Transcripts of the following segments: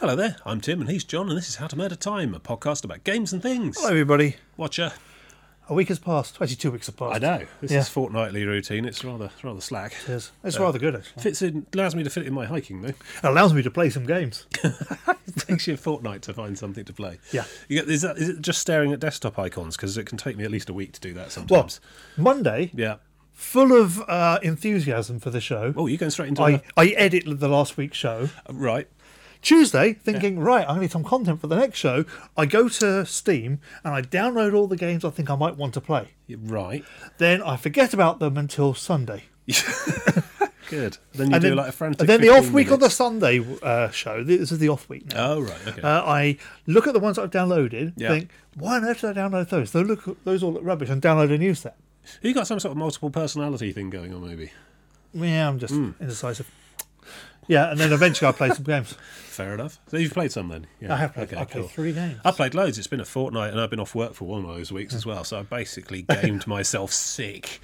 Hello there, I'm Tim and he's John, and this is How to Murder Time, a podcast about games and things. Hello everybody. Watcher. A week has passed, actually 2 weeks have passed. I know, this is fortnightly routine, it's rather slack. It is. It's rather good actually. Allows me to fit in my hiking though. It allows me to play some games. It takes you a fortnight to find something to play. Yeah. Is it just staring at desktop icons? Because it can take me at least a week to do that sometimes. Well, Monday... Yeah. Full of enthusiasm for the show. Oh, you're going straight into it. I edit the last week's show. Right. Tuesday, thinking, right, I'm going to need some content for the next show. I go to Steam and I download all the games I think I might want to play. Right. Then I forget about them until Sunday. Good. Then you do like a frantic. And then the off week on the Sunday show. This is the off week now. Oh, right. Okay. I look at the ones I've downloaded, think, why on earth did I download those? Those all look rubbish, and download a new set. You got some sort of multiple personality thing going on, maybe? Yeah, I'm just indecisive. Yeah, and then eventually I play some games. Fair enough. So you've played some then? Yeah. I have played. Okay, I played 3 games. I've played loads. It's been a fortnight, and I've been off work for one of those weeks as well, so I basically gamed myself sick.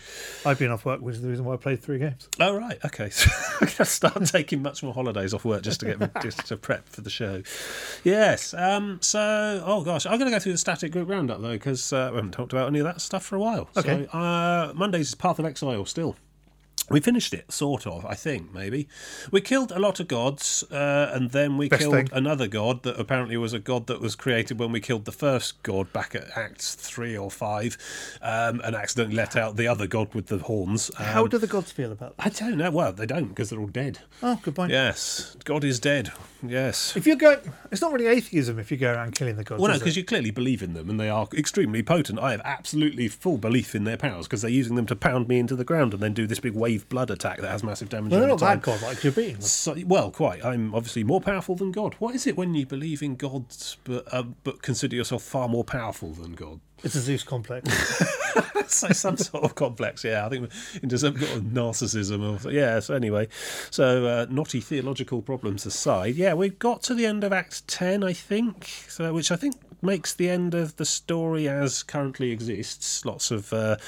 I've been off work, which is the reason why I played 3 games. Oh, right. Okay. So I'm going to start taking much more holidays off work just to prep for the show. Yes. I'm going to go through the static group roundup, though, because we haven't talked about any of that stuff for a while. Okay. So Mondays is Path of Exile still. We finished it, sort of, I think, maybe. We killed a lot of gods, and then we killed another god that apparently was a god that was created when we killed the first god back at Acts 3 or 5, and accidentally let out the other god with the horns. How do the gods feel about that? I don't know. Well, they don't, because they're all dead. Oh, good point. Yes. God is dead. Yes. If you go, it's not really atheism if you go around killing the gods. Well, no, because you clearly believe in them, and they are extremely potent. I have absolutely full belief in their powers, because they're using them to pound me into the ground and then do this big wave blood attack that has massive damage. Well, they're not that godlike, you're beating them. So, well, quite. I'm obviously more powerful than God. What is it when you believe in gods but consider yourself far more powerful than God? It's a Zeus complex. So some sort of complex, yeah. I think into some sort of narcissism. So anyway. So knotty theological problems aside, yeah, we've got to the end of Act 10, I think, which I think makes the end of the story as currently exists. Lots of... the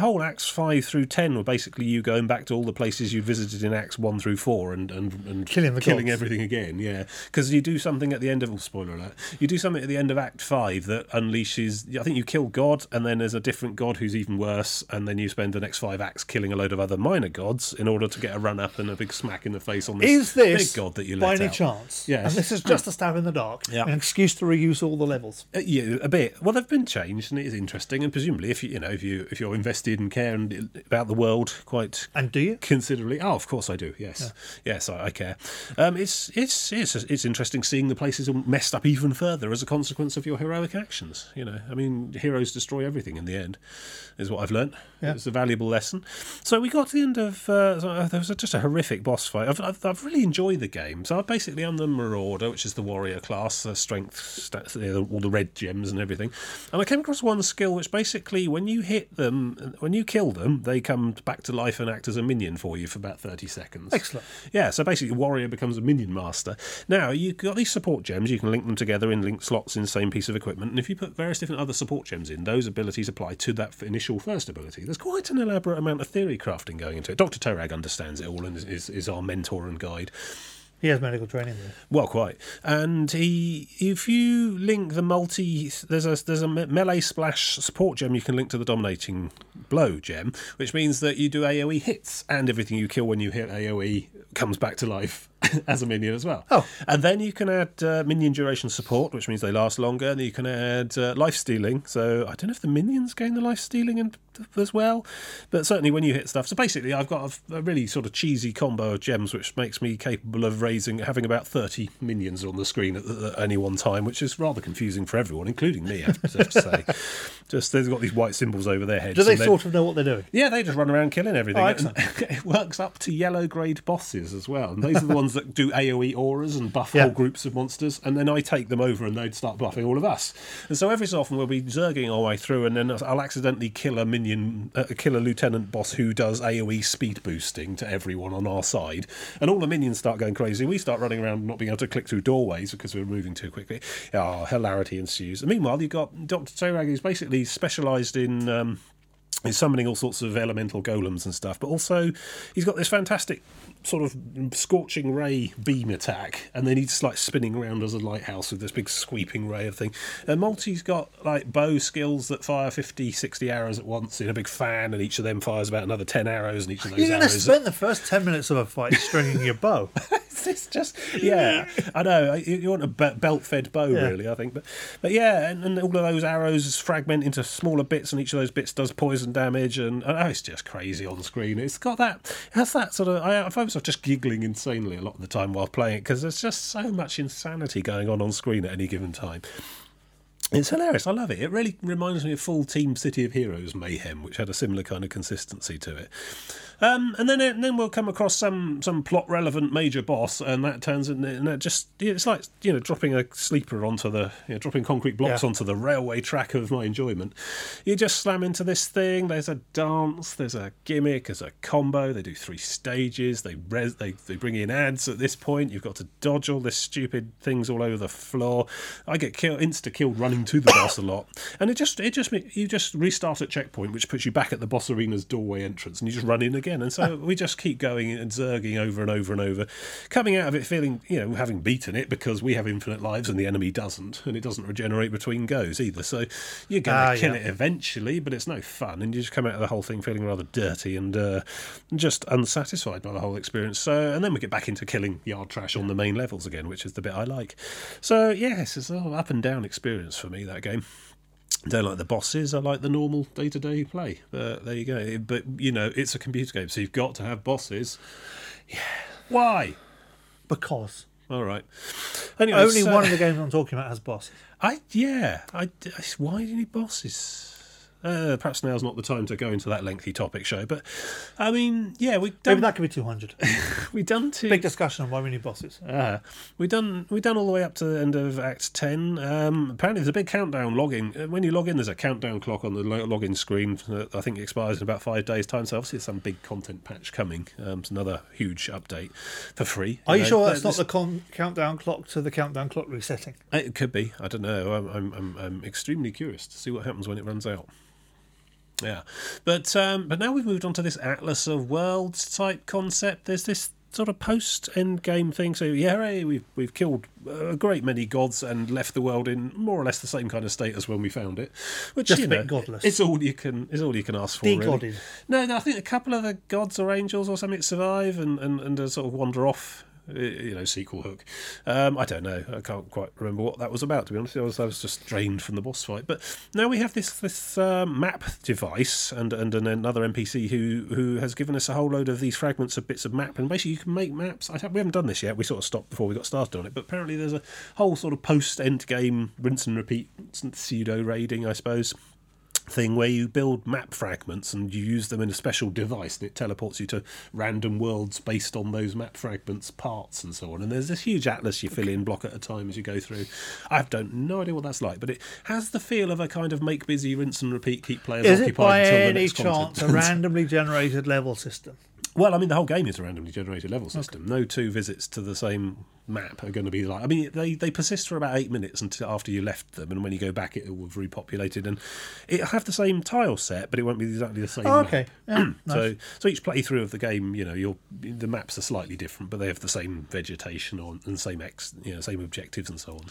whole Acts 5 through 10 were basically you going back to all the places you visited in Acts 1 through 4 and killing everything again, yeah. Because you do something at the end of... Oh, spoiler alert. You do something at the end of Act 5 that unleashes... I think you kill God, and then there's a different god who's even worse, and then you spend the next 5 acts killing a load of other minor gods in order to get a run-up and a big smack in the face on this big god that you let out. By any chance? Yes. And this is just a stab in the dark. Yep. An excuse to reuse all the levels. A bit. Well, they've been changed, and it is interesting, and presumably if you're invested and care about the world quite... And do you? Considerably. Oh, of course I do, yes. Yeah. Yes, I care. It's interesting seeing the places messed up even further as a consequence of your heroic actions, you know. I mean, heroes destroy everything in the end, is what I've learnt. Yeah. It's a valuable lesson. So we got to the end of... there was just a horrific boss fight. I've really enjoyed the game. So basically I'm the Marauder, which is the warrior class, the strength, all the red gems and everything. And I came across one skill which basically when you kill them, they come back to life and act as a minion for you for about 30 seconds. Excellent. Yeah, so basically warrior becomes a minion master. Now, you've got these support gems. You can link them together in link slots in the same piece of equipment. And if you put various different other support gems in, those abilities apply to that initial first ability. There's quite an elaborate amount of theory crafting going into it. Dr. Torag understands it all and is our mentor and guide. He has medical training there. Well, quite. And if you link the multi... There's a melee splash support gem you can link to the dominating blow gem, which means that you do AoE hits, and everything you kill when you hit AoE comes back to life as a minion as well. Oh. And then you can add minion duration support, which means they last longer, and you can add life stealing. So I don't know if the minions gain the life stealing as well, but certainly when you hit stuff. So basically I've got a really sort of cheesy combo of gems, which makes me capable of having about 30 minions on the screen at any one time, which is rather confusing for everyone, including me, I have to say. Just they've got these white symbols over their heads. Do they sort of know what they're doing? Yeah, they just run around killing everything. Oh, excellent. It works up to yellow grade bosses as well, and those are the ones that do AoE auras and buff whole groups of monsters, and then I take them over and they'd start buffing all of us. And so every so often we'll be zerging our way through, and then I'll accidentally kill a lieutenant boss who does AoE speed boosting to everyone on our side, and all the minions start going crazy. We start running around not being able to click through doorways because we're moving too quickly. Hilarity ensues. And meanwhile, you've got Dr. Torag, who's basically specialised in... He's summoning all sorts of elemental golems and stuff, but also he's got this fantastic sort of scorching ray beam attack, and then he's just like spinning around as a lighthouse with this big sweeping ray of thing. And Multi's got like bow skills that fire 50, 60 arrows at once in a big fan, and each of them fires about another 10 arrows, and each of those arrows... You're going to spend the first 10 minutes of a fight stringing your bow. It's just... Yeah, I know. You want a belt-fed bow, really, I think. But yeah, and all of those arrows fragment into smaller bits, and each of those bits does poison damage, and oh, it's just crazy on screen. It's got that... It has that sort of... I find myself just giggling insanely a lot of the time while playing it, because there's just so much insanity going on screen at any given time. It's hilarious. I love it. It really reminds me of full Team City of Heroes mayhem, which had a similar kind of consistency to it. And then we'll come across some plot relevant major boss, and that turns in, and that just, it's like, you know, dropping a sleeper onto the, you know, dropping concrete blocks onto the railway track of my enjoyment. You just slam into this thing. There's a dance. There's a gimmick. There's a combo. They do 3 stages. They bring in ads at this point. You've got to dodge all this stupid things all over the floor. I get insta killed running to the boss a lot, and it just you just restart at checkpoint, which puts you back at the boss arena's doorway entrance, and you just run in again. And so we just keep going and zerging over and over and over, coming out of it feeling, you know, having beaten it, because we have infinite lives and the enemy doesn't, and it doesn't regenerate between goes either, so you're going to kill it eventually, but it's no fun, and you just come out of the whole thing feeling rather dirty and just unsatisfied by the whole experience. So, and then we get back into killing yard trash on the main levels again, which is the bit I like. So yes, it's a sort of up and down experience for me, that game. I don't like the bosses. I like the normal day-to-day play. But there you go. But, you know, it's a computer game, so you've got to have bosses. Yeah. Why? Because. All right. Anyway, only one of the games I'm talking about has bosses. Why do you need bosses? Perhaps now's not the time to go into that lengthy topic show, but I mean, yeah, we done. Maybe that could be 200. We done two big discussion on why we need bosses. We done all the way up to the end of Act 10. Apparently, there's a big countdown logging. When you log in, there's a countdown clock on the login screen that I think expires in about 5 days' time. So obviously, there's some big content patch coming. It's another huge update for free. Are you sure that's not the countdown clock to the countdown clock resetting? It could be. I don't know. I'm extremely curious to see what happens when it runs out. Yeah, but now we've moved on to this Atlas of Worlds type concept. There's this sort of post-end game thing. So yeah, hey, we've killed a great many gods and left the world in more or less the same kind of state as when we found it, which, just, you know, a bit godless. It's all you can ask for. De-godded. Really. No, I think a couple of the gods or angels or something survive and sort of wander off. You know, sequel hook. I don't know. I can't quite remember what that was about, to be honest. I was just drained from the boss fight. But now we have this map device and another NPC who has given us a whole load of these fragments of bits of map. And basically, you can make maps. We haven't done this yet. We sort of stopped before we got started on it. But apparently, there's a whole sort of post-end game rinse and repeat pseudo raiding, I suppose, thing where you build map fragments and you use them in a special device, and it teleports you to random worlds based on those map fragments, parts and so on. And there's this huge atlas you fill in block at a time as you go through. I've no idea what that's like, but it has the feel of a kind of make busy, rinse and repeat, keep players occupied until the next content. Is it by any chance a randomly generated level system? Well, I mean, the whole game is a randomly generated level system. Okay. No two visits to the same map are going to be like... I mean, they persist for about 8 minutes until after you left them, and when you go back, it will have repopulated. And it'll have the same tile set, but it won't be exactly the same map. Yeah, nice. So each playthrough of the game, you know, the maps are slightly different, but they have the same vegetation on and same objectives and so on.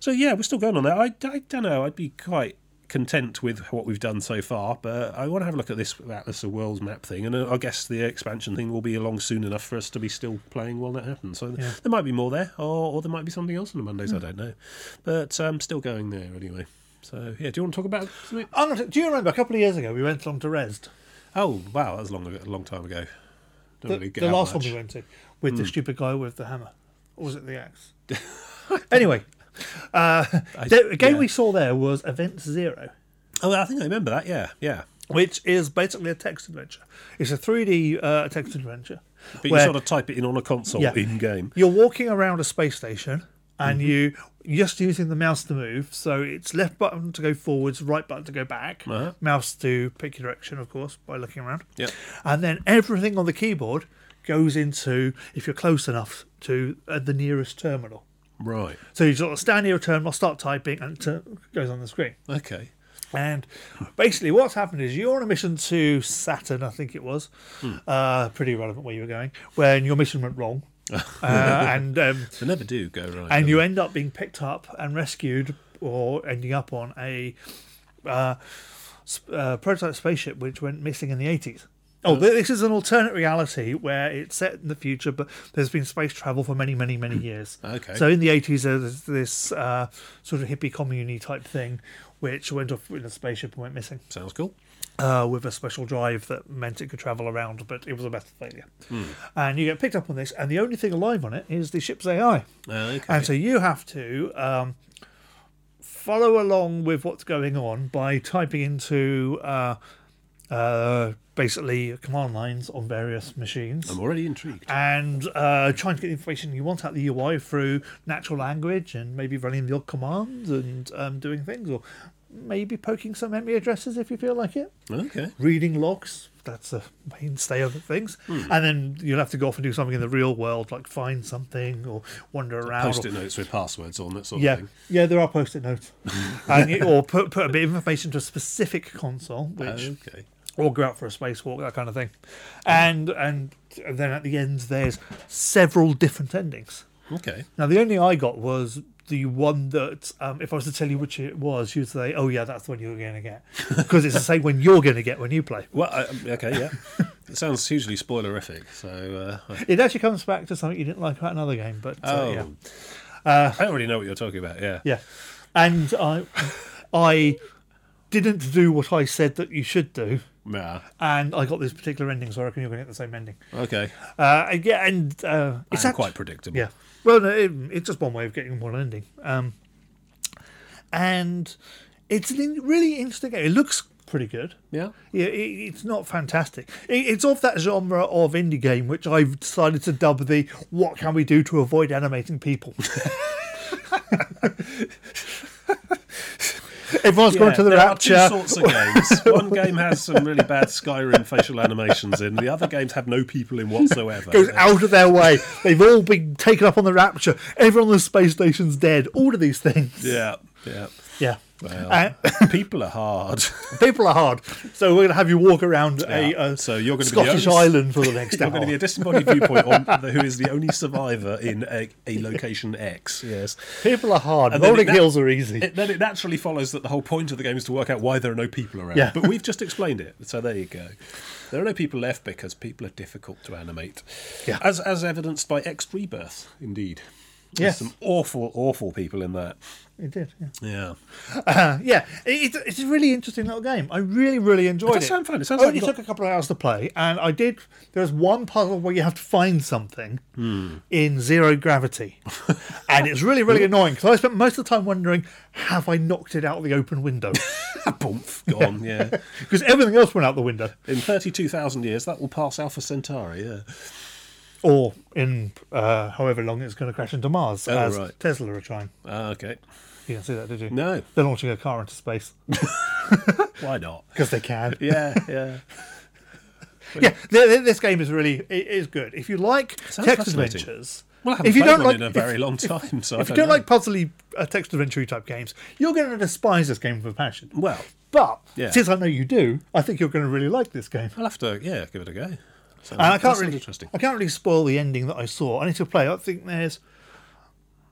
So, yeah, we're still going on there. I don't know. I'd be quite content with what we've done so far, but I want to have a look at this Atlas of Worlds map thing, and I guess the expansion thing will be along soon enough for us to be still playing while that happens. So there might be more there, or there might be something else on the Mondays, I don't know. But I'm still going there anyway. So, yeah, do you want to talk about something? Do you remember a couple of years ago we went along to Resd? Oh, wow, that was a long time ago. The last one we went to, with the stupid guy with the hammer. Or was it the axe? Anyway... the game we saw there was Event Zero. Oh, I think I remember that, yeah. Which is basically a text adventure. It's a 3D text adventure. But you sort of type it in on a console in-game. You're walking around a space station, and you're just using the mouse to move, so it's left button to go forwards, right button to go back, mouse to pick your direction, of course, by looking around. Yep. And then everything on the keyboard goes into, if you're close enough, to the nearest terminal. Right. So you sort of stand near a terminal, start typing, and it goes on the screen. Okay. And basically what's happened is you're on a mission to Saturn, I think it was. Pretty relevant where you were going, when your mission went wrong. And they never do go right. And you end up being picked up and rescued, or ending up on a prototype spaceship which went missing in the 80s. Oh, this is an alternate reality where it's set in the future, but there's been space travel for many, many, many years. Okay. So in the 80s, there's this sort of hippie commune type thing which went off in a spaceship and went missing. Sounds cool. With a special drive that meant it could travel around, but it was a metal failure. And you get picked up on this, and the only thing alive on it is the ship's AI. Okay. And so you have to follow along with what's going on by typing into... basically command lines on various machines. I'm already intrigued. And trying to get the information you want out of the UI through natural language, and maybe running the odd commands and doing things, or maybe poking some memory addresses if you feel like it. Okay. Reading logs, that's a mainstay of things. And then you'll have to go off and do something in the real world, like find something or wander around. Post-it notes with passwords on, that sort of thing. Yeah, there are post-it notes. Or put a bit of information to a specific console, which... Okay. Or go out for a spacewalk, that kind of thing. And then at the end, there's several different endings. Okay. Now, the only I got was the one that, if I was to tell you which it was, you'd say, oh, yeah, that's the one you're going to get. Because it's the same one you're going to get when you play. Well, okay, yeah. It sounds hugely spoilerific. So it actually comes back to something you didn't like about another game. But I don't really know what you're talking about, yeah. Yeah. And I didn't do what I said that you should do. Nah. And I got this particular ending, so I reckon you're going to get the same ending. Okay. Yeah, and it's quite predictable. Yeah. Well, no, it's just one way of getting one ending. And it's a really interesting game. It looks pretty good. Yeah. Yeah. It's not fantastic. It's of that genre of indie game which I've decided to dub the "What can we do to avoid animating people?" Everyone's gone to the rapture. There are two sorts of games. One game has some really bad Skyrim facial animations in. The other games have no people in whatsoever. Goes out of their way. They've all been taken up on the rapture. Everyone on the space station's dead. All of these things. Yeah. Well, people are hard. So we're going to have you walk around so you're going to Scottish be island for the next hour. You're going to be a disembodied viewpoint on who is the only survivor in a location X. Yes. People are hard. And rolling hills are easy. Then it naturally follows that the whole point of the game is to work out why there are no people around. Yeah. But we've just explained it. So there you go. There are no people left because people are difficult to animate. Yeah. As evidenced by X Rebirth, indeed. Yes. There's some awful people in that. It did, yeah. It's a really interesting little game. I really enjoyed it. It sounds fun. It sounds only took a couple of hours to play, and I did. There's one puzzle where you have to find something in zero gravity, and it's really annoying because I spent most of the time wondering, have I knocked it out of the open window? Boomf, gone, yeah. Because everything else went out the window. In 32,000 years, that will pass Alpha Centauri, yeah. Or in however long it's going to crash into Mars, as Tesla are trying. Okay. You didn't see that, did you? No. They're launching a car into space. Why not? Because they can. Yeah. This game is really good. If you like text adventures... Well, I haven't played one in a very long time, so if you don't like puzzly text adventure type games, you're going to despise this game with a passion. Well, but since I know you do, I think you're going to really like this game. I'll have to, give it a go. And I can't really spoil the ending that I saw. I need to play. I think there's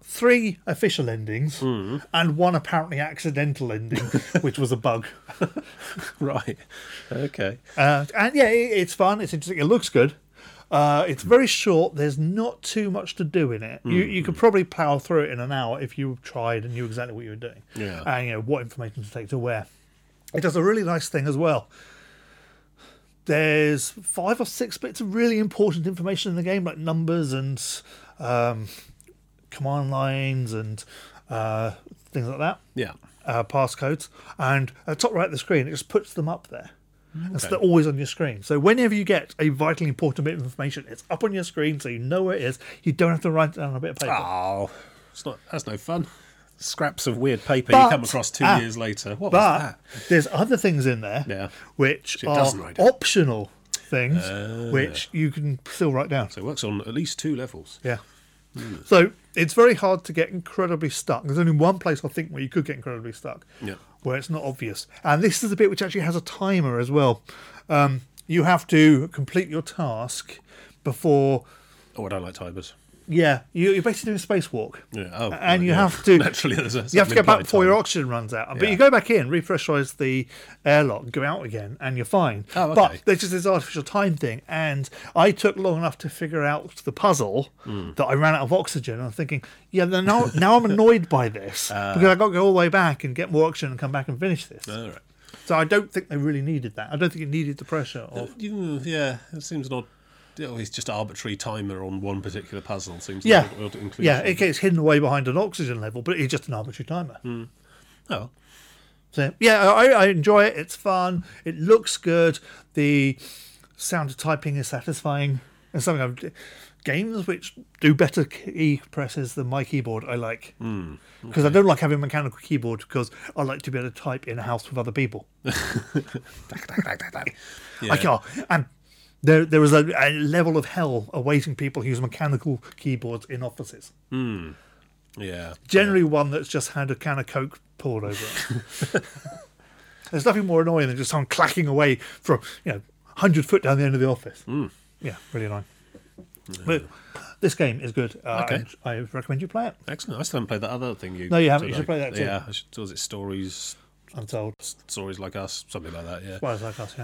3 official endings and one apparently accidental ending, which was a bug. Right. Okay. And it's fun. It's interesting. It looks good. It's very short. There's not too much to do in it. You could probably plough through it in an hour if you tried and knew exactly what you were doing. Yeah. And what information to take to where. It does a really nice thing as well. There's 5 or 6 bits of really important information in the game, like numbers and command lines and things like that. Yeah. Passcodes. And at the top right of the screen, it just puts them up there. Okay. And so they're always on your screen. So whenever you get a vitally important bit of information, it's up on your screen so you know where it is. You don't have to write it down on a bit of paper. Oh, that's no fun. Scraps of weird paper you come across 2 years later. What was that? There's other things in there which are optional things which you can still write down. So it works on at least 2 levels. Yeah. So it's very hard to get incredibly stuck. There's only one place I think where you could get incredibly stuck. Yeah. where it's not obvious. And this is the bit which actually has a timer as well. You have to complete your task before... Oh, I don't like timers. Yeah, you're basically doing a spacewalk. Yeah. Oh, and you have to... Naturally, there's a... You have to go back before your oxygen runs out. But you go back in, repressurize the airlock, go out again, and you're fine. Oh, okay. But there's just this artificial time thing. And I took long enough to figure out the puzzle that I ran out of oxygen. I'm thinking, now I'm annoyed by this because I've got to go all the way back and get more oxygen and come back and finish this. All right. So I don't think they really needed that. I don't think it needed the pressure of... Yeah, it seems an odd... It's just arbitrary timer on one particular puzzle. Seems like it includes it gets hidden away behind an oxygen level, but it's just an arbitrary timer. Mm. Oh, so I enjoy it. It's fun. It looks good. The sound of typing is satisfying. And something I've games which do better key presses than my keyboard I like because I don't like having a mechanical keyboard because I like to be able to type in a house with other people. I can't. And There is a level of hell awaiting people who use mechanical keyboards in offices. Mm. Yeah. Generally one that's just had a can of Coke poured over it. There's nothing more annoying than just someone clacking away from 100 foot down the end of the office. Mm. Yeah, really annoying. Yeah. But this game is good. I recommend you play it. Excellent. I still haven't played that other thing. No, you haven't. You should play that too. Yeah. Was it Stories Untold? Stories Like Us, something like that, yeah. Stories Like Us,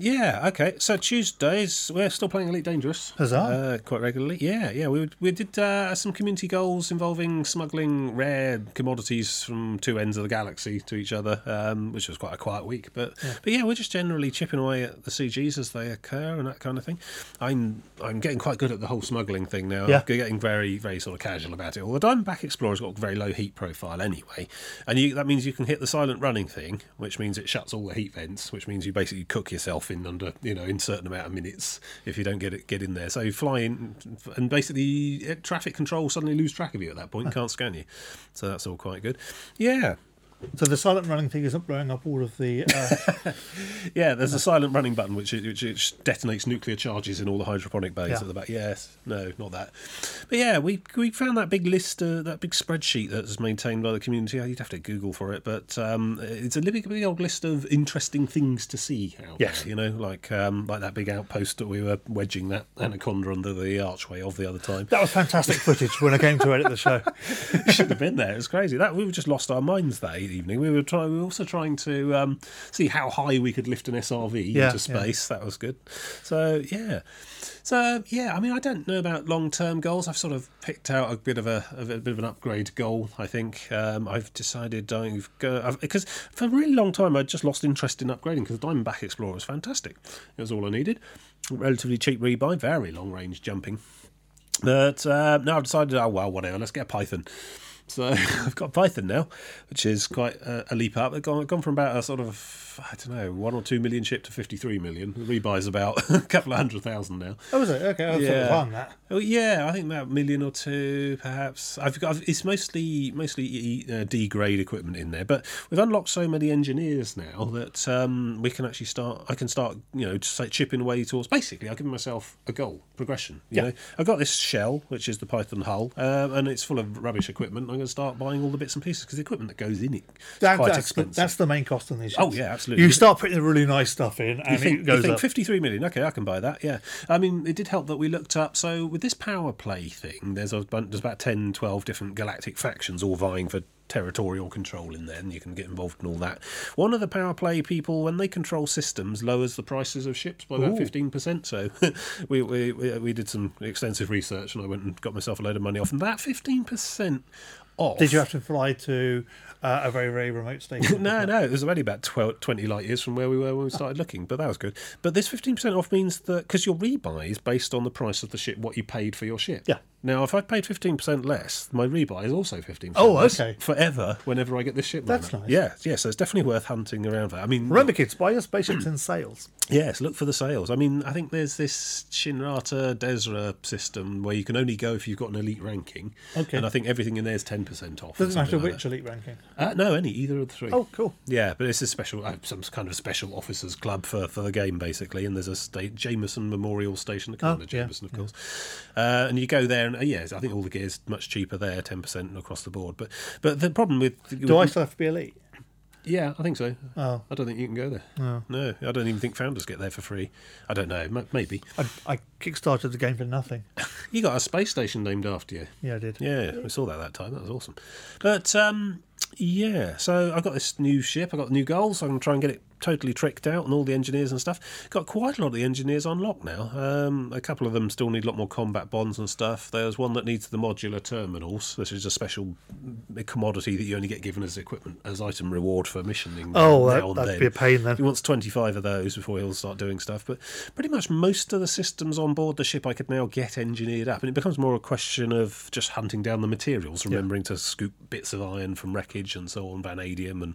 yeah. Okay. So Tuesdays, we're still playing Elite Dangerous. Huzzah. Quite regularly. Yeah. We did some community goals involving smuggling rare commodities from two ends of the galaxy to each other, which was quite a quiet week. But we're just generally chipping away at the CGs as they occur and that kind of thing. I'm getting quite good at the whole smuggling thing now. Yeah. I'm getting very, very sort of casual about it. Well, the Diamondback Explorer's got a very low heat profile anyway, and that means you can hit the silent running thing, which means it shuts all the heat vents, which means you basically cook yourself in under in certain amount of minutes if you don't get in there. So you fly in and basically traffic control suddenly lose track of you at that point and can't scan you. So that's all quite good. Yeah. So the silent running thing isn't blowing up all of the... there's a silent running button which detonates nuclear charges in all the hydroponic bays at the back. Yes, no, not that. But we found that big list, that big spreadsheet that's maintained by the community. You'd have to Google for it, but it's a big old list of interesting things to see out there, like that big outpost that we were wedging that anaconda under the archway of the other time. That was fantastic footage when I came to edit the show. You should have been there. It was crazy. We were just lost our minds that evening. We were also trying to see how high we could lift an SRV into space. That was good. So I mean, I don't know about long-term goals. I've sort of picked out a bit of an upgrade goal, I think. I've decided because for a really long time I just lost interest in upgrading because the Diamondback Explorer was fantastic. It was all I needed. Relatively cheap rebuy, very long-range jumping. But now I've decided, whatever, let's get a Python. So I've got Python now, which is quite a leap up. I've gone from about a sort of, 1 or 2 million ship to 53 million. The rebuy is about a couple of 100,000 now. Oh, is it? Okay, I thought it was that. Oh, yeah, I think about 1 million or 2, perhaps. It's mostly D-grade equipment in there, but we've unlocked so many engineers now that we can actually start. I can start, chipping away towards. Basically, I've given myself a goal progression. You know, I've got this shell, which is the Python hull, and it's full of rubbish equipment. I'm going to start buying all the bits and pieces because the equipment that goes in it is quite expensive. That's the main cost on these ships. Oh, yeah, absolutely. You start putting the really nice stuff in and it goes up. 53 million, okay, I can buy that, yeah. I mean, it did help that we looked up. So with this power play thing, there's about 10, 12 different galactic factions all vying for territorial control in there, and you can get involved in all that. One of the power play people, when they control systems, lowers the prices of ships by about 15%. So we did some extensive research, and I went and got myself a load of money off, and that 15% off. Did you have to fly to a very, very remote station? No, it was only about 20 light years from where we were when we started looking, but that was good. But this 15% off means that, because your rebuy is based on the price of the ship, what you paid for your ship. Yeah. Now, if I paid 15% less, my rebuy is also 15%. Oh, okay. Forever, whenever I get this ship. That's nice. Yeah, so it's definitely worth hunting around for. I mean, remember, kids, buy your spaceships in sales. Yes, look for the sales. I mean, I think there's this Shinrata Desra system where you can only go if you've got an elite ranking. Okay. And I think everything in there is 10% off. Doesn't matter which elite ranking. No, either of the three. Oh, cool. Yeah, but it's a special, some kind of special officers club for the game, basically. And there's a Jameson Memorial Station, the Commander Jameson, of course. And you go there. And I think all the gear's much cheaper there, 10% across the board. But the problem with do I still have to be elite? Yeah, I think so. Oh. I don't think you can go there. Oh. No, I don't even think founders get there for free. I don't know, maybe. I kickstarted the game for nothing. You got a space station named after you. Yeah, I did. Yeah, we saw that time. That was awesome. But, yeah, so I got this new ship. I got new goals. So I'm going to try and get it totally tricked out and all the engineers and stuff. Got quite a lot of the engineers on lock now. A couple of them still need a lot more combat bonds and stuff. There's one that needs the modular terminals. This is a special commodity that you only get given as equipment, as item reward for missioning. Oh, that'd be a pain then. He wants 25 of those before he'll start doing stuff. But pretty much most of the systems on board the ship I could now get engineered up. And it becomes more a question of just hunting down the materials, remembering to scoop bits of iron from wreckage and so on, vanadium,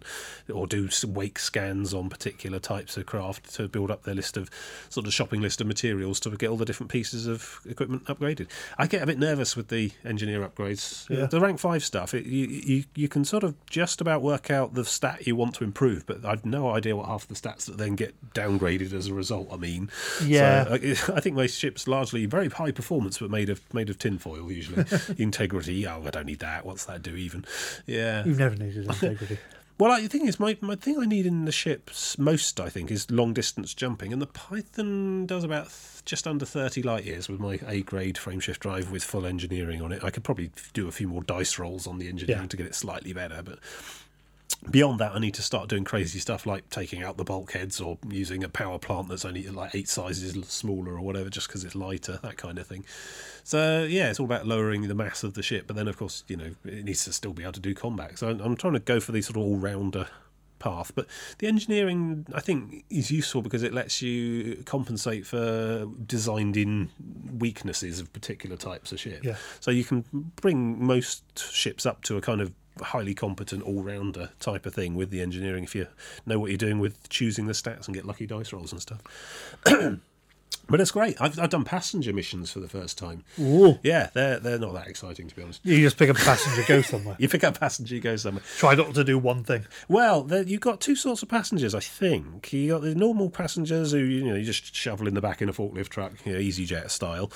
or do some wake scans on particular types of craft to build up their list of sort of shopping list of materials to get all the different pieces of equipment upgraded. I get a bit nervous with the engineer upgrades. Yeah. The rank 5 stuff, you can sort of just about work out the stat you want to improve, but I've no idea what half the stats that then get downgraded as a result. I mean, yeah, so I think my ship's largely very high performance, but made of tinfoil usually. Integrity, I don't need that. What's that do even? Yeah, you've never needed integrity. Well, the thing is, my thing I need in the ship most, I think, is long-distance jumping, and the Python does about just under 30 light-years with my A-grade frameshift drive with full engineering on it. I could probably do a few more dice rolls on the engineering to get it slightly better, but beyond that, I need to start doing crazy stuff like taking out the bulkheads or using a power plant that's only like 8 sizes smaller or whatever just because it's lighter, that kind of thing. So, yeah, it's all about lowering the mass of the ship. But then, of course, it needs to still be able to do combat. So I'm trying to go for these sort of all-rounder path, but the engineering I think is useful because it lets you compensate for designed in weaknesses of particular types of ship. Yeah. So you can bring most ships up to a kind of highly competent all-rounder type of thing with the engineering if you know what you're doing with choosing the stats and get lucky dice rolls and stuff. But it's great. I've done passenger missions for the first time. Ooh. Yeah, they're not that exciting, to be honest. You just pick up a passenger, go somewhere. You pick up a passenger, you go somewhere. Try not to do one thing. Well, you've got two sorts of passengers, I think. You got the normal passengers who you just shovel in the back in a forklift truck, EasyJet style,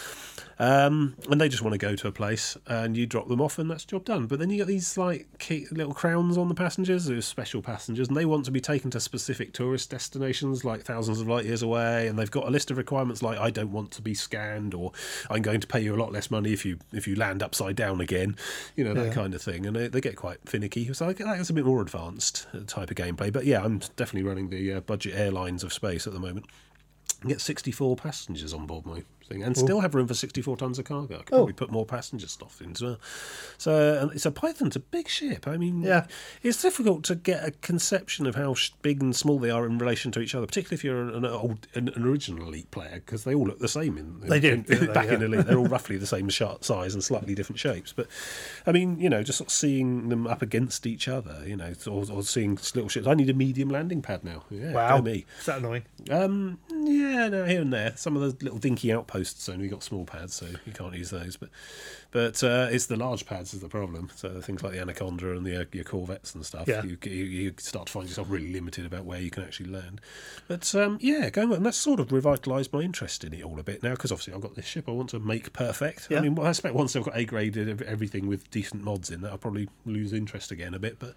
and they just want to go to a place, and you drop them off, and that's job done. But then you got these little crowns on the passengers who are special passengers, and they want to be taken to specific tourist destinations, like thousands of light years away, and they've got a list of requirements. Like, I don't want to be scanned, or I'm going to pay you a lot less money if you land upside down again, that kind of thing. And they get quite finicky. So that's a bit more advanced type of gameplay. But yeah, I'm definitely running the budget airlines of space at the moment. I get 64 passengers on board my thing, and still have room for 64 tons of cargo. I could probably put more passenger stuff in as well. So Python's a big ship. I mean, it's difficult to get a conception of how big and small they are in relation to each other, particularly if you're an original Elite player, because they all look the same. In Elite, they're all roughly the same size and slightly different shapes. But I mean, just sort of seeing them up against each other, or seeing little ships. I need a medium landing pad now. Yeah, wow, me. Is that annoying? Here and there. Some of the little dinky outposts only got small pads, so you can't use those. But it's the large pads is the problem. So things like the Anaconda and your Corvettes and stuff, you start to find yourself really limited about where you can actually land. But going on, that's sort of revitalised my interest in it all a bit now, because obviously I've got this ship I want to make perfect. Yeah. I mean, I expect once I've got A-graded everything with decent mods in that, I'll probably lose interest again a bit. But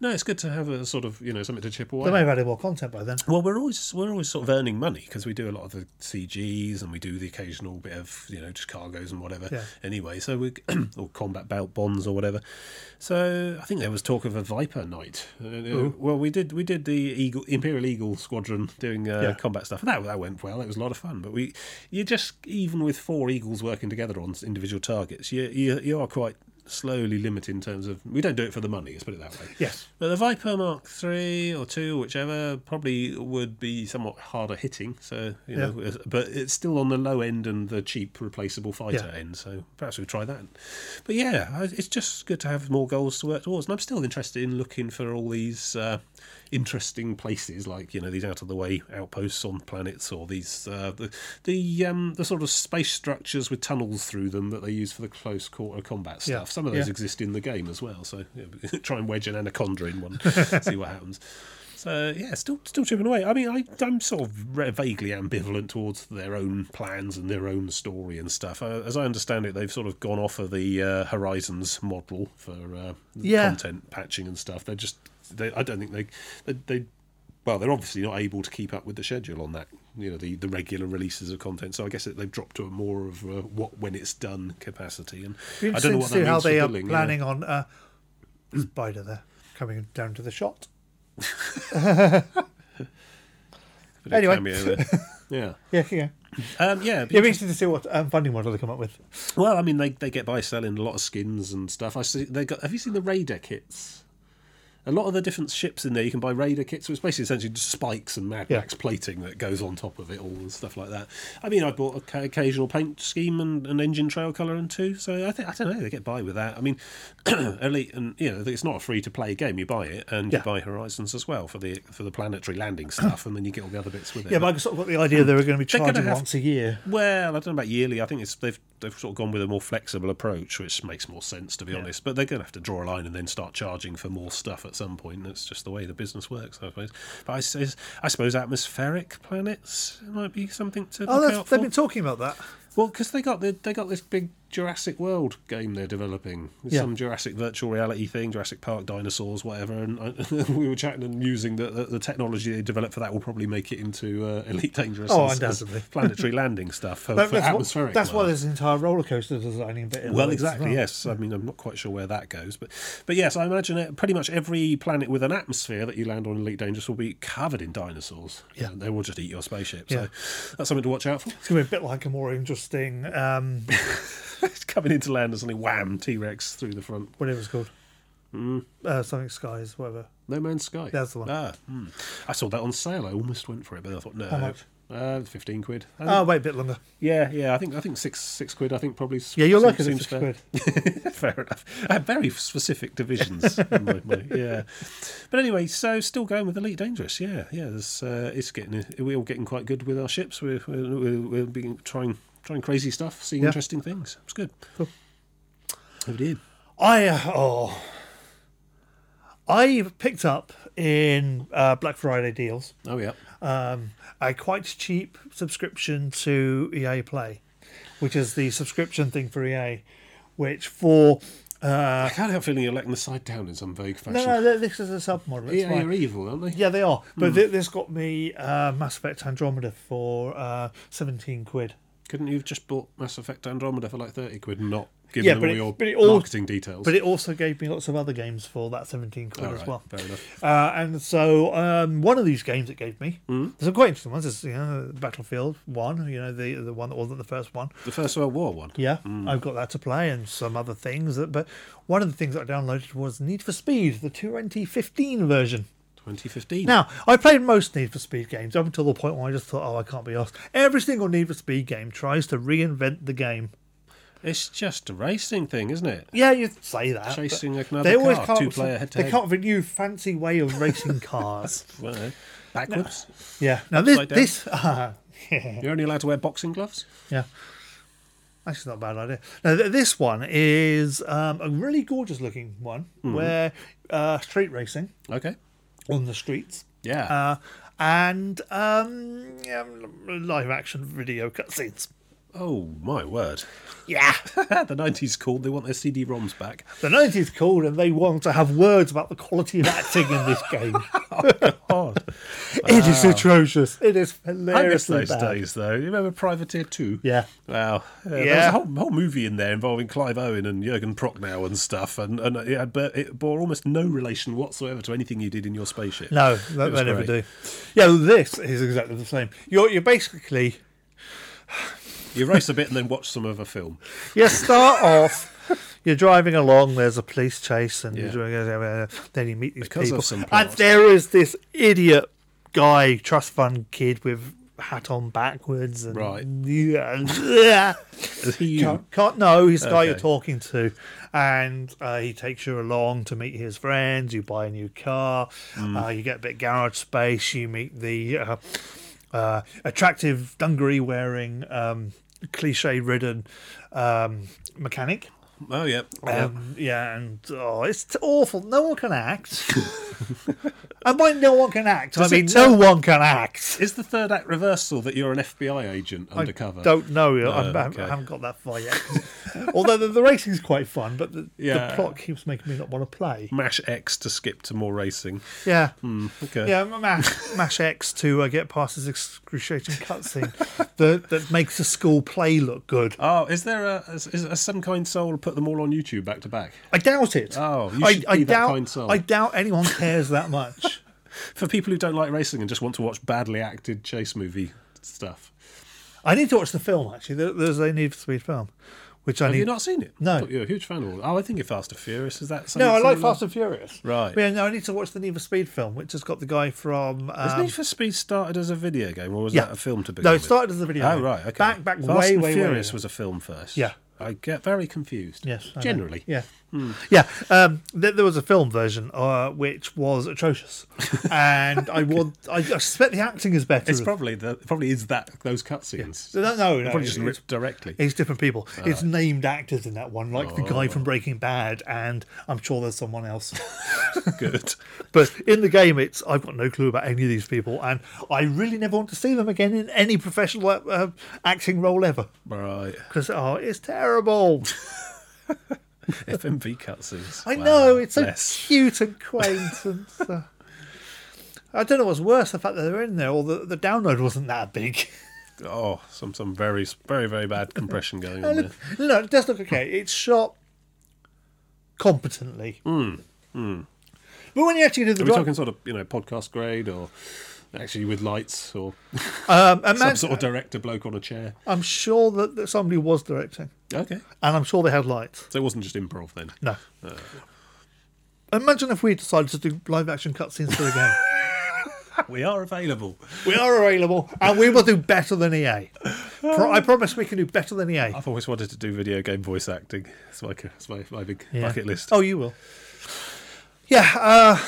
no, it's good to have a sort of something to chip away. They may have added more content by then. Well, we're always sort of earning money, because we do a lot of the CGs and we do the occasional bit of just cargoes and whatever anyway, so we or combat belt bonds or whatever. So I think there was talk of a Viper Knight. Well, we did the Imperial Eagle squadron doing combat stuff, and that went well. It was a lot of fun, but even with 4 Eagles working together on individual targets, you are quite slowly limit in terms of, we don't do it for the money, let's put it that way. Yes. But the Viper Mark 3 or 2, whichever, probably would be somewhat harder hitting, so but it's still on the low end and the cheap replaceable fighter end, so perhaps we'll try that. But yeah, it's just good to have more goals to work towards, and I'm still interested in looking for all these interesting places, like these out of the way outposts on planets, or these the sort of space structures with tunnels through them that they use for the close quarter combat stuff. Some of those exist in the game as well, so try and wedge an Anaconda in one, see what happens. So yeah, still chipping away. I mean, I'm sort of vaguely ambivalent towards their own plans and their own story and stuff. As I understand it, they've sort of gone off of the Horizons model for content patching and stuff. They're just, I don't think they well, they're obviously not able to keep up with the schedule on that, you know, the regular releases of content. So I guess they've dropped to a more of a what when it's done capacity. And I don't know what that means how they are planning on Spider there coming down to the shot. Anyway, yeah. It'll be interesting to see what funding model they come up with. Well, I mean, they get by selling a lot of skins and stuff. I see they got. Have you seen the Raider kits? A lot of the different ships in there, you can buy Raider kits, which is basically essentially just spikes and Mad Max plating that goes on top of it all and stuff like that. I mean, I bought an occasional paint scheme and an engine trail colour and two, so I don't know, they get by with that. I mean, Elite, and you know, it's not a free-to-play game. You buy it, and you buy Horizons as well for the planetary landing stuff, and then you get all the other bits with it. Yeah, but I sort of got the idea they were going to be charging once a year. Well, I don't know about yearly. I think they've sort of gone with a more flexible approach, which makes more sense, to be honest. But they're going to have to draw a line and then start charging for more stuff at some point. That's just the way the business works, I suppose. But I suppose atmospheric planets might be something to look out for. They've been talking about that. Well, because they got this big Jurassic World game they're developing. Some Jurassic virtual reality thing, Jurassic Park dinosaurs, whatever. And we were chatting and musing that the technology they develop for that will probably make it into Elite Dangerous. Oh, undoubtedly, planetary landing stuff for atmospheric. That's why there's an entire roller coaster designing bit. Well, exactly. Yes, I mean I'm not quite sure where that goes, but yes, I imagine it, pretty much every planet with an atmosphere that you land on in Elite Dangerous will be covered in dinosaurs. Yeah, they will just eat your spaceship. Yeah. So that's something to watch out for. It's gonna be a bit like a more interesting. It's coming into land and suddenly, wham, T-Rex through the front. Whatever it's called. Mm. Something Skies, whatever. No Man's Sky. That's the one. I saw that on sale. I almost went for it, but I thought, no. How much? 15 £15. Wait a bit longer. Yeah. I think six £6. I think probably. Yeah, you're lucky. Seems fair. Fair enough. I have very specific divisions. In my, yeah. But anyway, so still going with Elite Dangerous. Yeah. There's, it's getting. We're all getting quite good with our ships. We're being trying crazy stuff, seeing interesting things. It's good. Cool. Oh dear. I picked up in Black Friday deals. Oh yeah. A quite cheap subscription to EA Play, which is the subscription thing for EA, which for. I can't help feeling you're letting the side down in some vague fashion. No, this is a sub-model. EA are evil, aren't they? Yeah, they are. But this got me Mass Effect Andromeda for £17. Couldn't you have just bought Mass Effect Andromeda for like £30 and not given them all your marketing details? But it also gave me lots of other games for that £17 as well. Fair enough. And so one of these games it gave me, there's some quite interesting ones. There's Battlefield 1, the one that wasn't the first one. The First World War one? Yeah, I've got that to play and some other things. But one of the things that I downloaded was Need for Speed, the 2015 version. 2015. Now, I played most Need for Speed games up until the point where I just thought, I can't be arsed. Every single Need for Speed game tries to reinvent the game. It's just a racing thing, isn't it? Yeah, you say that. Chasing another car, two-player head-to-head. They can't have a new fancy way of racing cars. Well, backwards? No. Yeah. Now, this You're only allowed to wear boxing gloves? Yeah. Actually, not a bad idea. Now, this one is a really gorgeous-looking one where street racing. Okay. On the streets. Yeah. And live action video cutscenes. Oh, my word. Yeah. The 90s called, they want their CD-ROMs back. The 90s called and they want to have words about the quality of acting in this game. Oh, God. It is atrocious. It is hilariously I miss those days, though. You remember Privateer 2? Yeah. Wow. Yeah. There was a whole movie in there involving Clive Owen and Jürgen Prochnow and stuff, and it bore almost no relation whatsoever to anything you did in your spaceship. No, they never do. Yeah, this is exactly the same. You're basically... You race a bit and then watch some of a film. You start off, you're driving along, there's a police chase, and you're doing, then you meet these people. And there is this idiot guy, trust fund kid with hat on backwards. And, right. Yeah. Is he you? No, he's the guy you're talking to. And he takes you along to meet his friends, you buy a new car, you get a bit of garage space, you meet the... attractive dungaree wearing cliche ridden mechanic. Oh yeah, and it's awful. No one can act. And why no one can act? No one can act. Is the third act reversal that you're an FBI agent undercover? I don't know. I haven't got that far yet. Although the racing's quite fun, but the plot keeps making me not want to play. Mash X to skip to more racing. Yeah. Okay. Yeah, mash X to get past this excruciating cutscene that makes the school play look good. Oh, is there some kind soul put them all on YouTube back to back? I doubt it. Oh, you should be that kind soul. I doubt anyone cares that much. For people who don't like racing and just want to watch badly acted chase movie stuff. I need to watch the film, actually. There's a Need for Speed film. Have you not seen it? No. You're a huge fan of it. Oh, I think you're Fast and Furious. Is that something? No, I like Fast and Furious. Right. Yeah, no, I need to watch the Need for Speed film, which has got the guy from... Has Need for Speed started as a video game, or was that a film to begin with? No, it started as a video game. Oh, right, okay. Back Fast and Furious was a film first. Yeah. I get very confused. Yes. Generally. Yeah. Hmm. Yeah. There was a film version which was atrocious, and I suspect the acting is better. It's probably that those cutscenes. Yeah. No. Probably just ripped directly. It's different people. Oh. It's named actors in that one, like the guy from Breaking Bad, and I'm sure there's someone else. Good. But in the game, I've got no clue about any of these people, and I really never want to see them again in any professional acting role ever. Right. Because it's terrible. FMV cutscenes. I know, it's so cute and quaint. And I don't know what's worse, the fact that they're in there, or the download wasn't that big. Oh, some very, very, very bad compression going on there. No, it does look okay. It's shot competently. But when you actually do Are we talking sort of podcast grade, or actually with lights, or some sort of director bloke on a chair? I'm sure that somebody was directing. Okay. And I'm sure they had lights. So it wasn't just improv then? No. Imagine if we decided to do live action cutscenes for a game. We are available. And we will do better than EA. I promise we can do better than EA. I've always wanted to do video game voice acting. It's my big bucket list. Oh, you will. Yeah.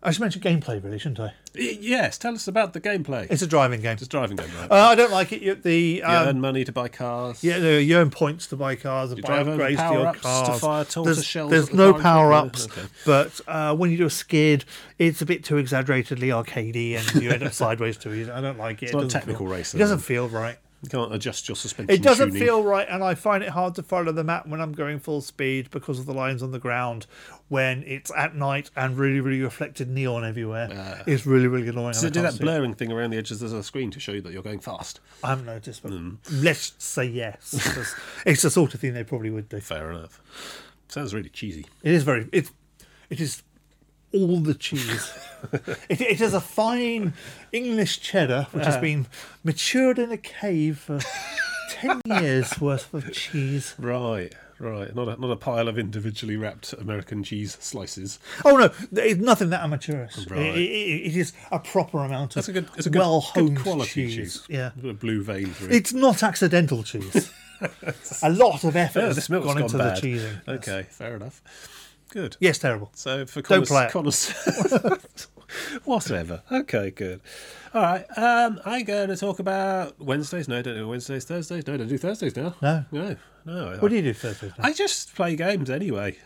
I should mention gameplay, really, shouldn't I? Yes, tell us about the gameplay. It's a driving game. Right? I don't like it. You earn money to buy cars. Yeah, no, you earn points to buy cars and buy upgrades to your cars. To fire tools, there's shells. There's no power-ups, but when you do a skid, it's a bit too exaggeratedly arcadey, and you end up sideways too easy. I don't like it. It's not a technical race. It doesn't feel right. You can't adjust your suspension. It doesn't feel right, and I find it hard to follow the map when I'm going full speed because of the lines on the ground. When it's at night and really, really reflected neon everywhere, it's really, really annoying. Does it do that blurring thing around the edges of the screen to show you that you're going fast? I haven't noticed, but let's say yes. It's the sort of thing they probably would do. Fair enough. Sounds really cheesy. It is very. It is all the cheese. It is a fine English cheddar which has been matured in a cave for 10 years worth of cheese. Right. Not a pile of individually wrapped American cheese slices. Oh no, it's nothing that amateurish. Right. It is a proper amount of well-honed quality cheese. Yeah, a blue vein through. It's not accidental cheese. A lot of effort has gone into the cheesing. Okay, fair enough. Good. Yes, terrible. So for connoisseurs, whatever. Okay, good. All right. I'm going to talk about Wednesdays. No, don't do Wednesdays. Thursdays. No, don't do Thursdays now. No. What do you do Thursdays now? I just play games anyway.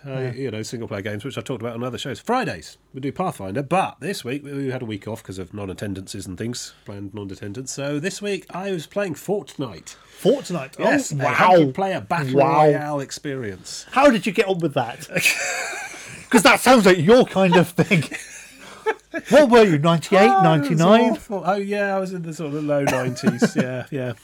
Single player games, which I've talked about on other shows. Fridays we do Pathfinder, but this week we had a week off because of non-attendances and things, planned non-attendance. So this week I was playing Fortnite. Fortnite. Yes, wow! Player battle royale experience. How did you get on with that? Because that sounds like your kind of thing. What were you, 98, 99? Oh, yeah, I was in the sort of low 90s, yeah.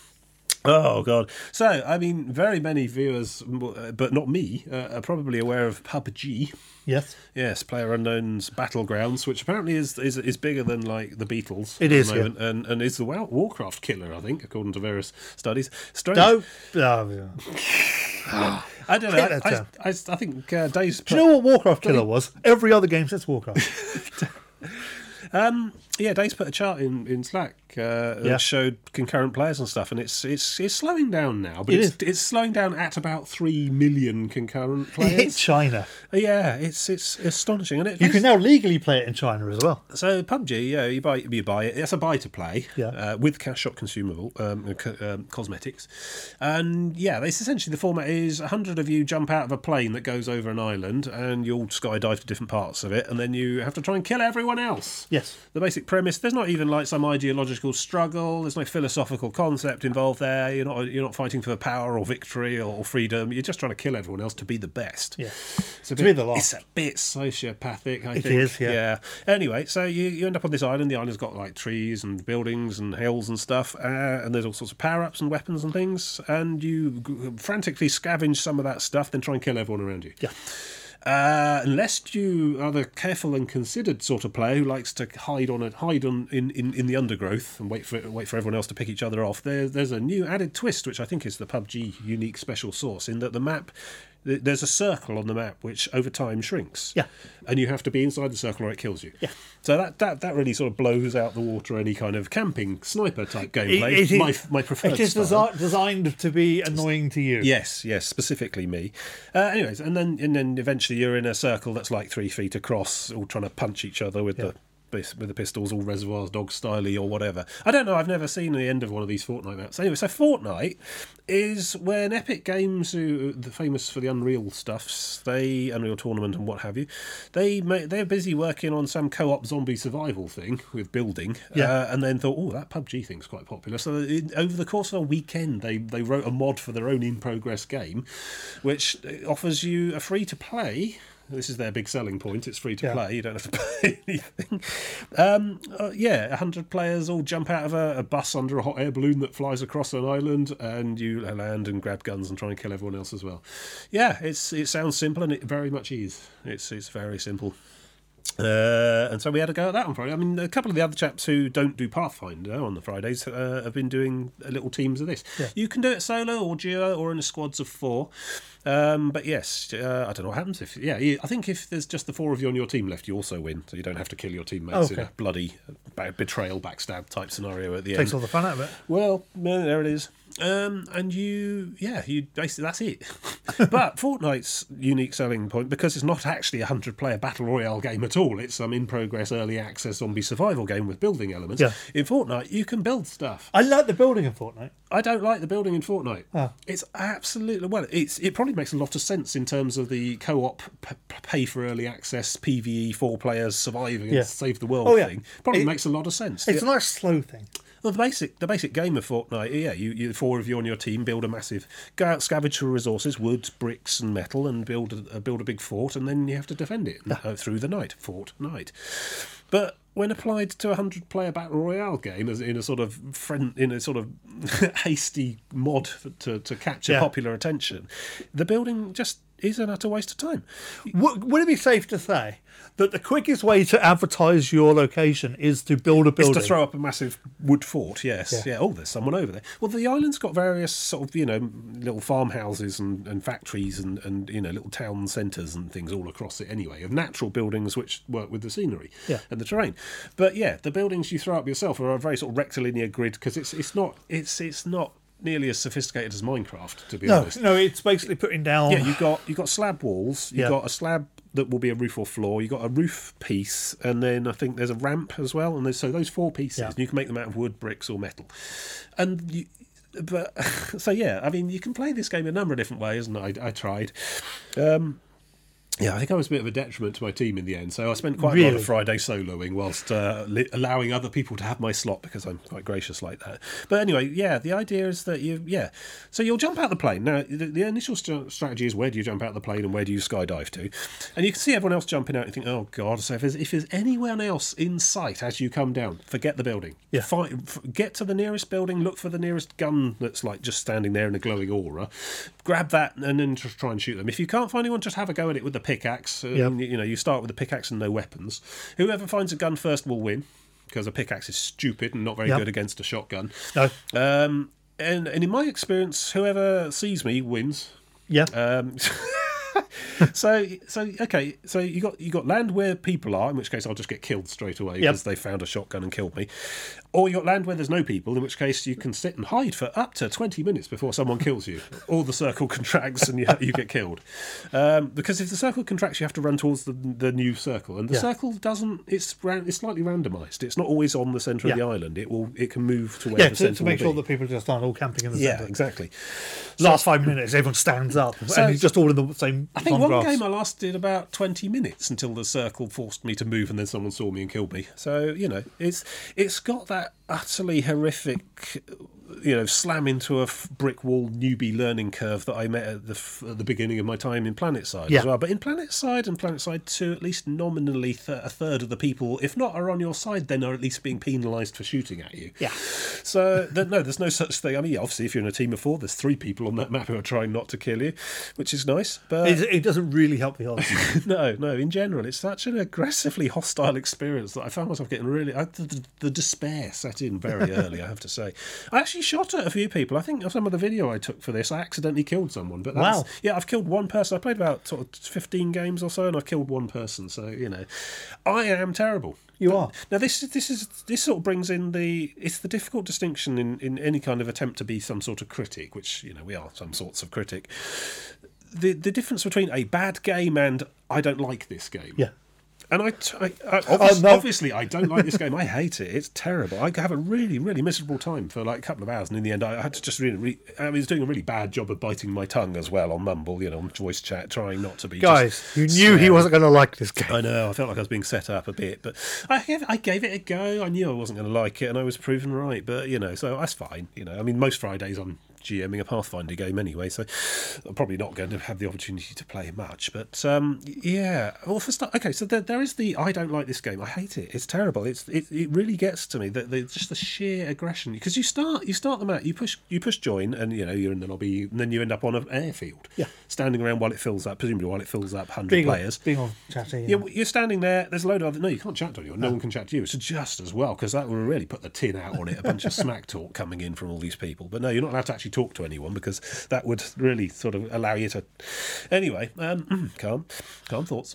Oh, God. So, I mean, very many viewers, but not me, are probably aware of PUBG. Yes. Yes, PlayerUnknown's Battlegrounds, which apparently is bigger than, like, the Beatles. It is, yeah. And is the Warcraft killer, I think, according to various studies. Strange. No. Yeah. I don't know. I think Dave's... Do you know what Warcraft killer was? Every other game since Warcraft. Yeah, Dave's put a chart in Slack that showed concurrent players and stuff, and it's slowing down now, but it's slowing down at about 3 million concurrent players. It hit China. Yeah, it's astonishing, and you can now legally play it in China as well. So PUBG, yeah, you buy it. It's a buy to play, with cash shop consumable cosmetics, and yeah, it's essentially the format is 100 of you jump out of a plane that goes over an island, and you all skydive to different parts of it, and then you have to try and kill everyone else. Yes, the basic premise. There's not even like some ideological struggle. There's no philosophical concept involved there. You're not fighting for power or victory or freedom. You're just trying to kill everyone else to be the best. Yeah, to be the last. It's a bit sociopathic, I think. It is, yeah. Anyway, so you end up on this island. The island's got like trees and buildings and hills and stuff, and there's all sorts of power-ups and weapons and things, and you frantically scavenge some of that stuff, then try and kill everyone around you. Yeah. Unless you are the careful and considered sort of player who likes to hide in the undergrowth and wait for everyone else to pick each other off, there's a new added twist, which I think is the PUBG unique special sauce, in that the map, there's a circle on the map which over time shrinks. Yeah, and you have to be inside the circle or it kills you. Yeah, so that really sort of blows out the water any kind of camping sniper type gameplay. It is my preferred. It is designed to be annoying to you. Yes, specifically me. Anyways, and then eventually you're in a circle that's like 3 feet across, all trying to punch each other with the pistols, all Reservoir Dogs styley or whatever. I don't know, I've never seen the end of one of these Fortnite maps. Anyway, so Fortnite is when Epic Games, who are famous for the Unreal stuffs, Unreal Tournament and what have you, they're busy working on some co-op zombie survival thing with building, and then thought, oh, that PUBG thing's quite popular. So over the course of a weekend, they wrote a mod for their own in-progress game, which offers you a free-to-play. This is their big selling point. It's free to play. You don't have to pay anything. 100 players all jump out of a bus under a hot air balloon that flies across an island, and you land and grab guns and try and kill everyone else as well. Yeah, it sounds simple, and it very much is. It's very simple. And so we had a go at that on Friday. I mean, a couple of the other chaps who don't do Pathfinder on the Fridays have been doing little teams of this. Yeah. You can do it solo or duo or in squads of 4. But yes, I don't know what happens. I think if there's just the 4 of you on your team left, you also win, so you don't have to kill your teammates in a bloody betrayal, backstab type scenario at the end. Takes all the fun out of it. Well, there it is. And you basically, that's it. But Fortnite's unique selling point, because it's not actually a 100-player battle royale game at all, it's some in-progress early access zombie survival game with building elements. Yeah. In Fortnite, you can build stuff. I like the building in Fortnite. I don't like the building in Fortnite. Oh. It's absolutely... Well, it probably makes a lot of sense in terms of the co-op pay for early access, PvE, 4 players surviving and save the world thing. Probably makes a lot of sense. It's a nice slow thing. Well, the basic game of Fortnite, you 4 of you on your team build a massive, go out, scavenge for resources, wood, bricks and metal, and build a big fort, and then you have to defend it through the night. Fortnite. But when applied to a 100-player battle royale game, as in a sort of hasty mod to capture popular attention, the building just is an utter waste of time. Would it be safe to say that the quickest way to advertise your location is to build a building? Is to throw up a massive wood fort, yes. Yeah. Oh, there's someone over there. Well, the island's got various sort of, little farmhouses and factories and little town centres and things all across it anyway, of natural buildings which work with the scenery and the terrain. But, the buildings you throw up yourself are a very sort of rectilinear grid, because it's not nearly as sophisticated as Minecraft, to be honest. No, it's basically putting down... Yeah, you've got slab walls, you've got a slab that will be a roof or floor, you've got a roof piece, and then I think there's a ramp as well, and so those 4 pieces, and you can make them out of wood, bricks or metal. And you can play this game a number of different ways, and I tried. I think I was a bit of a detriment to my team in the end, so I spent quite a lot of Friday soloing whilst allowing other people to have my slot, because I'm quite gracious like that. But anyway, the idea is that so you'll jump out the plane. Now, the initial strategy is, where do you jump out the plane and where do you skydive to? And you can see everyone else jumping out and think, oh God, so if there's anyone else in sight as you come down, forget the building. Yeah. Get to the nearest building, look for the nearest gun that's like just standing there in a glowing aura, grab that and then just try and shoot them. If you can't find anyone, just have a go at it with the pickaxe. You start with a pickaxe and no weapons. Whoever finds a gun first will win, because a pickaxe is stupid and not very good against a shotgun. No. And in my experience, whoever sees me wins. Yeah. So you got land where people are, in which case I'll just get killed straight away because they found a shotgun and killed me. Or you got land where there's no people, in which case you can sit and hide for up to 20 minutes before someone kills you. Or the circle contracts and you get killed. Because if the circle contracts, you have to run towards the new circle, and the circle doesn't. It's slightly randomised. It's not always on the centre of the island. It can move to where the centre. Yeah, to make sure that people just aren't all camping in the centre. Yeah, exactly. Last 5 minutes, everyone stands up, and it's just all in the same. I think one game I lasted about 20 minutes until the circle forced me to move, and then someone saw me and killed me. So it's got that utterly horrific, slam into a brick wall newbie learning curve that I met at the beginning of my time in PlanetSide as well. But in PlanetSide and PlanetSide 2, at least nominally a third of the people, if not are on your side, then are at least being penalised for shooting at you. Yeah. So there's no such thing. I mean, obviously, if you're in a team of four, there's three people on that map who are trying not to kill you, which is nice. But it doesn't really help the odds. No. In general, it's such an aggressively hostile experience that I found myself getting really the despair set in very early. I have to say, I actually shot at a few people. I think some of the video I took for this, I accidentally killed someone. But wow. Yeah, I've killed one person. I played about 15 games or so, and I've killed one person. So, I am terrible. You are. Now, this sort of brings in the difficult distinction in any kind of attempt to be some sort of critic, which, we are some sorts of critic. The difference between a bad game and I don't like this game. Yeah. And obviously, I don't like this game. I hate it. It's terrible. I have a really, really miserable time for like a couple of hours, and in the end, I had to just really. I was doing a really bad job of biting my tongue as well on Mumble, on voice chat, trying not to be. Guys, you knew he wasn't going to like this game. I know. I felt like I was being set up a bit, but I gave it a go. I knew I wasn't going to like it, and I was proven right. But so that's fine. I mean, most Fridays I'm GMing a Pathfinder game anyway, so I'm probably not going to have the opportunity to play much. But well, for start, okay. So there is the I don't like this game. I hate it. It's terrible. It really gets to me. Just the sheer aggression, because you start the map, you push join, and you're in the lobby, and then you end up on an airfield, standing around while it fills up, presumably while it fills up 100 players. Being on chatting. Yeah. You're standing there. There's a load of you can't chat to anyone. No one can chat to you. It's just as well, because that will really put the tin out on it. A bunch of smack talk coming in from all these people. But no, you're not allowed to actually talk to anyone, because that would really sort of allow you to. Anyway, calm thoughts.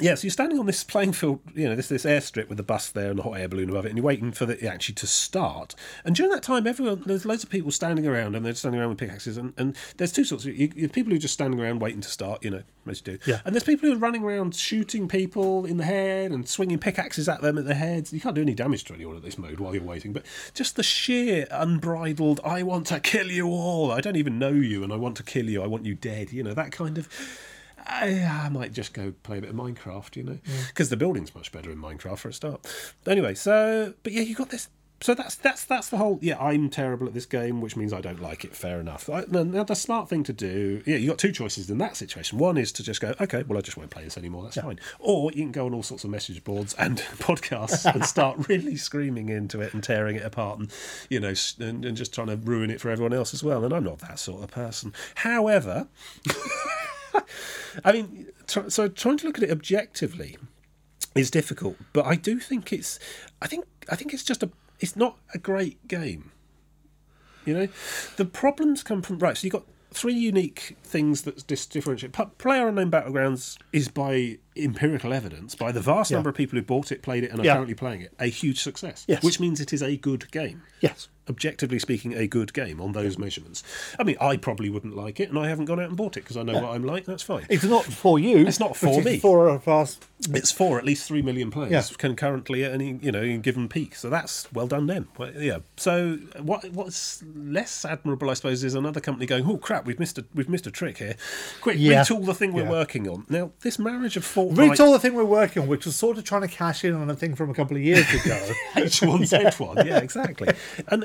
Yeah, so you're standing on this playing field, this airstrip with the bus there and the hot air balloon above it, and you're waiting for it actually to start. And during that time, there's loads of people standing around, and they're standing around with pickaxes, and there's two sorts of people who are just standing around waiting to start, as you do. Yeah. And there's people who are running around shooting people in the head and swinging pickaxes at them at their heads. You can't do any damage to anyone at this mode while you're waiting, but just the sheer unbridled, I want to kill you all, I don't even know you, and I want to kill you, I want you dead, that kind of... I might just go play a bit of Minecraft, because the building's much better in Minecraft for a start. Anyway, you got this. So that's the whole. Yeah, I'm terrible at this game, which means I don't like it. Fair enough. Now the smart thing to do. Yeah, you got two choices in that situation. One is to just go, okay, well, I just won't play this anymore. That's fine. Or you can go on all sorts of message boards and podcasts and start really screaming into it and tearing it apart, and and just trying to ruin it for everyone else as well. And I'm not that sort of person. However. I mean, so trying to look at it objectively is difficult, but I do think I think it's just it's not a great game. The problems come from so you've got three unique things that differentiate. PlayerUnknown Battlegrounds is, by empirical evidence, by the vast number of people who bought it, played it, and are currently playing it, a huge success. Yes. Which means it is a good game. Yes. Objectively speaking, a good game on those measurements. I mean, I probably wouldn't like it, and I haven't gone out and bought it because I know what I'm like. That's fine. It's not for you. It's not for me. It's for at least 3 million players concurrently at any given peak. So that's well done them. Well, yeah. So what's less admirable, I suppose, is another company going, oh crap, we've missed a trick here. Quick, retool the thing we're working on. Now this marriage of Fortnite. Retool the thing we're working on, which was sort of trying to cash in on a thing from a couple of years ago. H1Z1. Yeah, exactly. And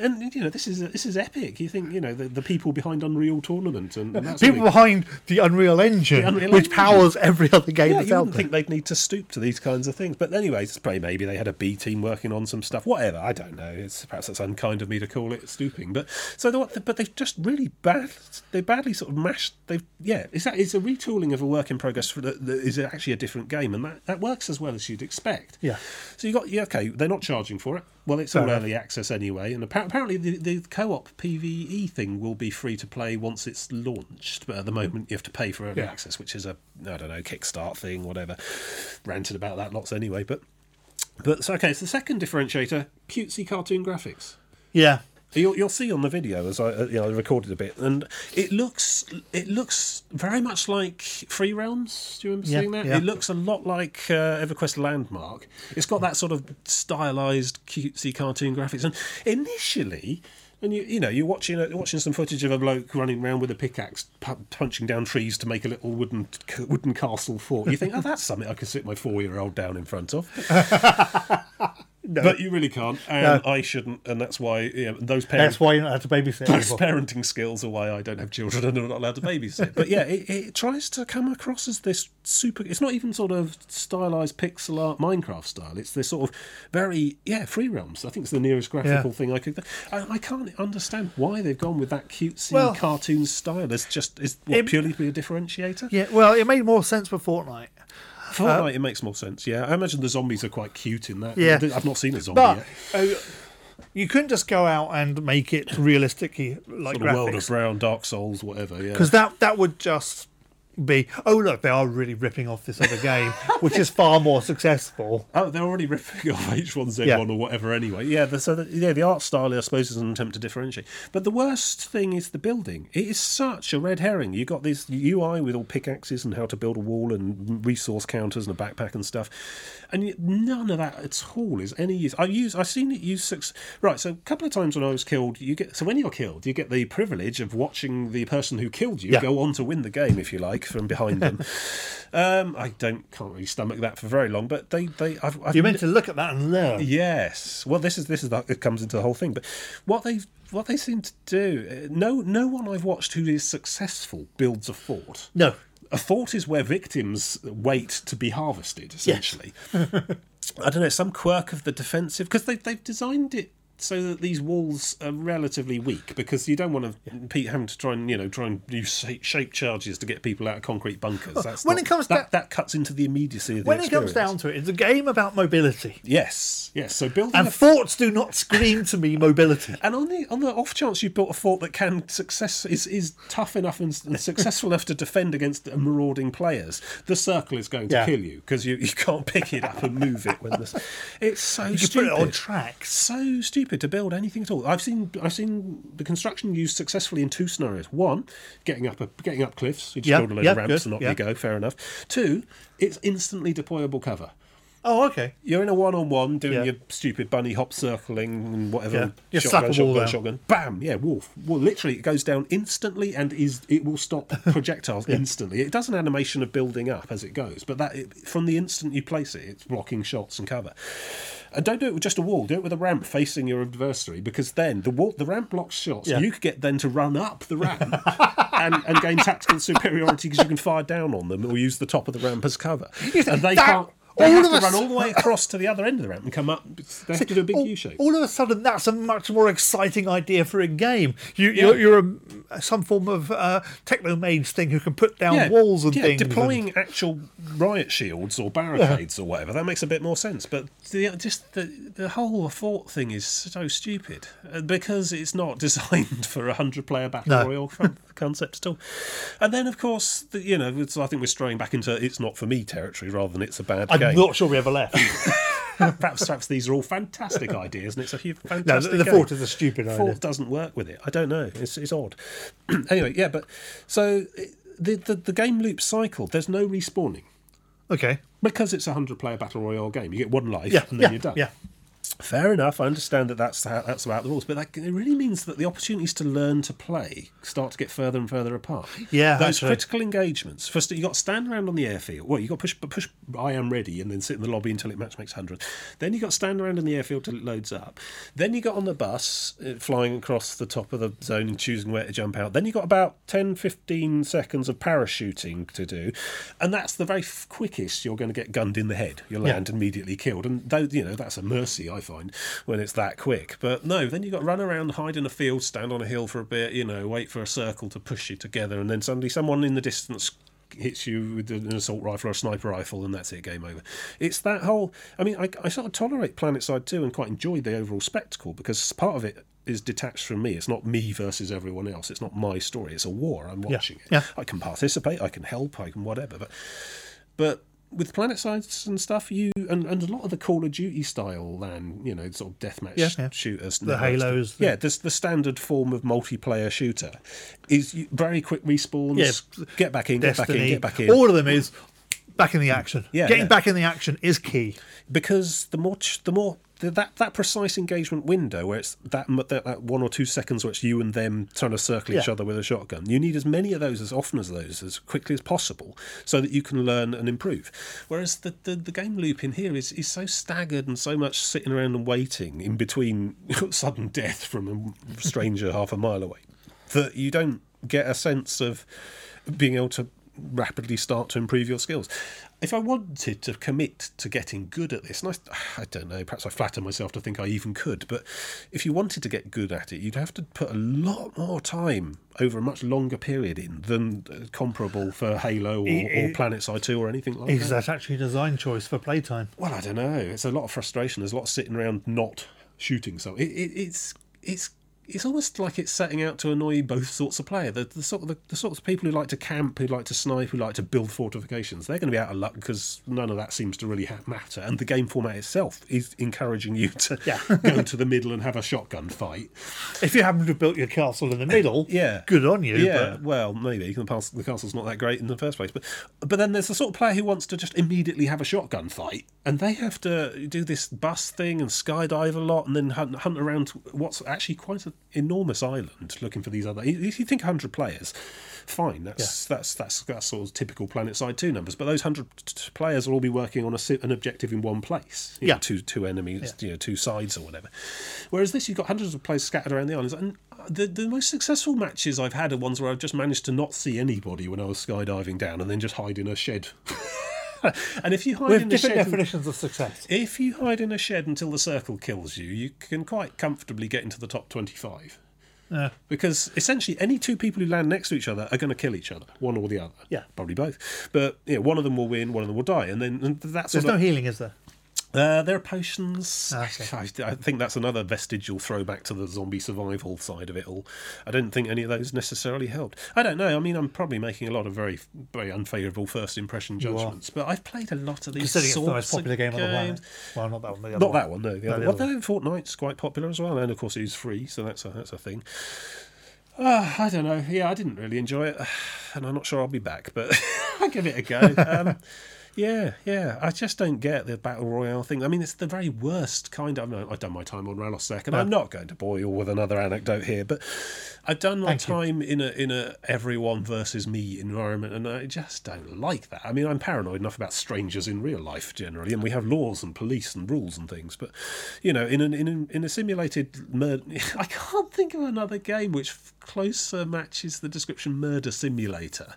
this is epic. You think the people behind Unreal Tournament and that people behind the Unreal Engine, which powers every other game that's out there. I think they'd need to stoop to these kinds of things. But anyway, maybe they had a B team working on some stuff. Whatever, I don't know. Perhaps that's unkind of me to call it stooping. But they've just really badly sort of mashed. It's a retooling of a work in progress that is actually a different game, and that works as well as you'd expect. Yeah. So you got, yeah, okay, they're not charging for it. Well, it's all early access anyway, and apparently the co-op PvE thing will be free to play once it's launched, but at the moment you have to pay for early access, which is a, I don't know, Kickstart thing, whatever. Ranted about that lots anyway, but so, okay, so the second differentiator, cutesy cartoon graphics. Yeah. You'll see on the video as I recorded a bit, and it looks very much like Free Realms. Do you remember seeing that? Yeah. It looks a lot like EverQuest Landmark. It's got that sort of stylized, cutesy cartoon graphics, and initially. And you're watching some footage of a bloke running around with a pickaxe, punching down trees to make a little wooden castle fort. You think, oh, that's something I could sit my 4-year-old down in front of. No. But you really can't, and no. I shouldn't, and that's why those parents. That's why you're not allowed to babysit. Those parenting skills are why I don't have children and I'm not allowed to babysit. But yeah, it tries to come across as this super. It's not even sort of stylized pixel art Minecraft style. It's this sort of very Free Realms. I think it's the nearest graphical thing I could. I can't understand why they've gone with that cutesy cartoon style. It's just purely to be a differentiator. Yeah, well, it made more sense for Fortnite. Fortnite, it makes more sense, yeah. I imagine the zombies are quite cute in that. Yeah. I've not seen a zombie yet. You couldn't just go out and make it realistically like sort of graphics. World of Brown, Dark Souls, whatever, yeah. Because that would just be, oh, look, they are really ripping off this other game, which is far more successful. Oh, they're already ripping off H1Z1 or whatever anyway. Yeah, the art style, I suppose, is an attempt to differentiate. But the worst thing is the building. It is such a red herring. You've got this UI with all pickaxes and how to build a wall and resource counters and a backpack and stuff. And none of that at all is any use. I've seen it used. Right, so a couple of times when I was killed, when you're killed, you get the privilege of watching the person who killed you go on to win the game, if you like, from behind them. I can't really stomach that for very long, but you're meant to look at that and learn. Yes. Well, this is it comes into the whole thing. But what they seem to do, no one I've watched who is successful builds a fort. No. A fort is where victims wait to be harvested, essentially. Yes. I don't know, some quirk of the defensive, because they've designed it so that these walls are relatively weak, because you don't want to Pete having to try and use shape charges to get people out of concrete bunkers. That's when it comes down, that cuts into the immediacy of the experience. When it comes down to it, it's a game about mobility. Yes. So building and forts do not scream to me mobility. And on the off chance you built a fort that can is tough enough and successful enough to defend against marauding players, the circle is going to kill you because you can't pick it up and move it. It's so you stupid. You put it on track. So stupid. To build anything at all. I've seen the construction used successfully in two scenarios. One, getting up cliffs. You just build a load of ramps and off you go. Fair enough. Two, it's instantly deployable cover. Oh, okay. You're in a one-on-one doing your stupid bunny hop circling and whatever. Yeah. Shotgun. Bam! Yeah, wolf. Well, literally, it goes down instantly and it will stop projectiles instantly. It does an animation of building up as it goes, but from the instant you place it, it's blocking shots and cover. And don't do it with just a wall. Do it with a ramp facing your adversary, because then the ramp blocks shots. Yeah. You could get then to run up the ramp and gain tactical superiority because you can fire down on them or use the top of the ramp as cover. And they can't. They have to run all the way across to the other end of the ramp and come up. They have to do a big U-shape. All of a sudden, that's a much more exciting idea for a game. You're some form of techno mage thing who can put down walls and things. Deploying actual riot shields or barricades or whatever. That makes a bit more sense. But the whole fort thing is so stupid because it's not designed for a 100-player battle royale concept at all. And then, of course, I think we're straying back into it's not for me territory rather than it's a bad game. I'm not sure we ever left. Perhaps these are all fantastic ideas, and it's a fantastic game. The fort is a stupid idea. The fort doesn't work with it. I don't know. It's odd. Anyway, but so the game loop cycle, there's no respawning. Okay. Because it's a 100-player battle royale game. You get one life, and then you're done. Yeah. Fair enough. I understand that's about the rules, but it really means that the opportunities to learn to play start to get further and further apart. Yeah, those critical engagements. First, you got to stand around on the airfield. Well, you got to push. I am ready, and then sit in the lobby until it match makes 100. Then you got to stand around on the airfield till it loads up. Then you got on the bus, flying across the top of the zone and choosing where to jump out. Then you got about 10-15 seconds of parachuting to do, and that's the very quickest you're going to get gunned in the head. You'll land immediately killed, and that's a mercy. I find when it's that quick, but no. Then you got to run around, hide in a field, stand on a hill for a bit, wait for a circle to push you together, and then suddenly someone in the distance hits you with an assault rifle or a sniper rifle, and that's it, game over. It's that whole... I mean, I sort of tolerate PlanetSide 2 and quite enjoyed the overall spectacle, because part of it is detached from me. It's not me versus everyone else. It's not my story. It's a war. I'm watching it. Yeah. I can participate. I can help. I can whatever. But with PlanetSide and stuff, you... and a lot of the Call of Duty style LAN, you know, sort of deathmatch shooters. The Halos. Yeah, the standard form of multiplayer shooter is very quick respawns. Yeah, get back in, get back in. All of them is back in the action. Yeah, getting back in the action is key. Because the more that precise engagement window where it's that 1 or 2 seconds where it's you and them trying to circle each other with a shotgun, you need as many of those as often as those as quickly as possible so that you can learn and improve. Whereas the game loop in here is so staggered and so much sitting around and waiting in between sudden death from a stranger half a mile away that you don't get a sense of being able to rapidly start to improve your skills. If I wanted to commit to getting good at this, and I don't know, perhaps I flatter myself to think I even could, but if you wanted to get good at it, you'd have to put a lot more time over a much longer period in than comparable for Halo or PlanetSide 2 or anything like that. Is that actually a design choice for playtime? Well, I don't know. It's a lot of frustration. There's a lot of sitting around not shooting. So it's almost like it's setting out to annoy both sorts of player. The sorts of people who like to camp, who like to snipe, who like to build fortifications, they're going to be out of luck because none of that seems to really matter. And the game format itself is encouraging you to go to the middle and have a shotgun fight. If you happen to have built your castle in the middle, good on you. Yeah, but... well, maybe. The castle's not that great in the first place. But then there's the sort of player who wants to just immediately have a shotgun fight. And they have to do this bus thing and skydive a lot and then hunt around what's actually quite a enormous island looking for these other. If you think 100 players, fine, that's sort of typical PlanetSide 2 numbers. But those 100 players will all be working on an objective in one place. You know, two enemies, you know, two sides or whatever. Whereas this, you've got hundreds of players scattered around the islands. And the most successful matches I've had are ones where I've just managed to not see anybody when I was skydiving down and then just hide in a shed. And if you hide in a shed, different definitions of success. If you hide in a shed until the circle kills you, you can quite comfortably get into the top 25. Because essentially, any two people who land next to each other are going to kill each other, one or the other. Yeah, probably both. But one of them will win, one of them will die, and then that's. There's no healing, is there? There are potions. Okay. I think that's another vestigial throwback to the zombie survival side of it all. I don't think any of those necessarily helped. I don't know. I mean, I'm probably making a lot of very, very unfavourable first impression judgments, but I've played a lot of these sorts of games. Considering it's the most popular game on the planet. Well, not that one. Not that one, no. The other one. Though Fortnite's quite popular as well, and of course it is free, so that's a thing. I don't know. Yeah, I didn't really enjoy it, and I'm not sure I'll be back, but I'll give it a go. Yeah. I just don't get the Battle Royale thing. I mean, it's the very worst kind of... I've done my time on Rallosec, and I'm not going to bore you all with another anecdote here, but I've done my time in a everyone versus me environment, and I just don't like that. I mean, I'm paranoid enough about strangers in real life, generally, and we have laws and police and rules and things, but, you know, in a simulated murder... I can't think of another game which closer matches the description Murder Simulator.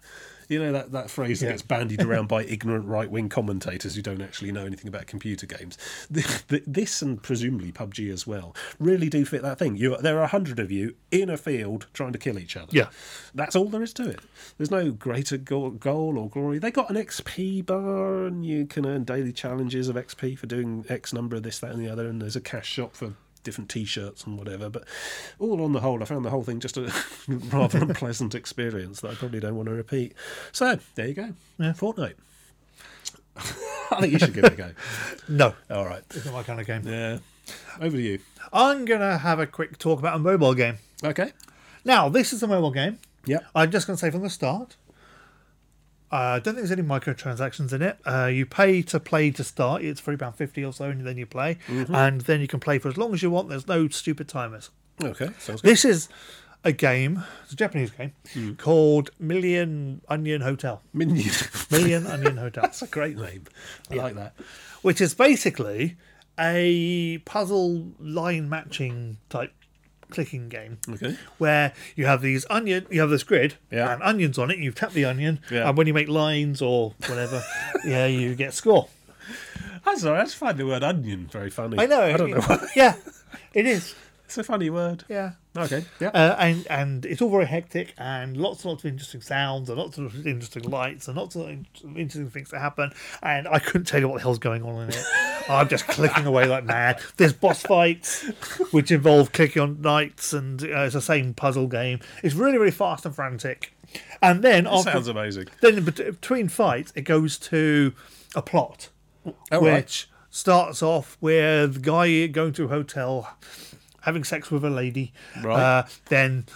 You know, that phrase that gets bandied around by ignorant right-wing commentators who don't actually know anything about computer games. This and presumably PUBG as well really do fit that thing. There are 100 of you in a field trying to kill each other. Yeah. That's all there is to it. There's no greater goal or glory. They got an XP bar and you can earn daily challenges of XP for doing X number of this, that and the other, and there's a cash shop for different T-shirts and whatever, but all on the whole, I found the whole thing just a rather unpleasant experience that I probably don't want to repeat. So there you go, Fortnite. I think you should give it a go. No, all right, it's not my kind of game. Yeah, over to you. I'm gonna have a quick talk about a mobile game. Okay, now this is a mobile game. Yeah, I'm just gonna say from the start, I don't think there's any microtransactions in it. You pay to play to start. It's £3.50 or so, and then you play. Mm-hmm. And then you can play for as long as you want. There's no stupid timers. Okay, sounds good. This is a game, it's a Japanese game, called Million Onion Hotel. Million Onion Hotel. That's a great name. I like that. Which is basically a puzzle line matching type clicking game, where you have this grid and onions on it, and you tap the onion and when you make lines or whatever you get a score. I'm sorry, I just find the word onion very funny. I know, I don't know why. It is It's a funny word. Yeah. Okay. Yeah. And it's all very hectic, and lots of interesting sounds, and lots of interesting lights, and lots of interesting things that happen. And I couldn't tell you what the hell's going on in it. I'm just clicking away like mad. There's boss fights, which involve clicking on knights, and it's the same puzzle game. It's really, really fast and frantic. And then after, sounds amazing. Then between fights, it goes to a plot, which starts off with the guy going to a hotel, having sex with a lady. Right. Then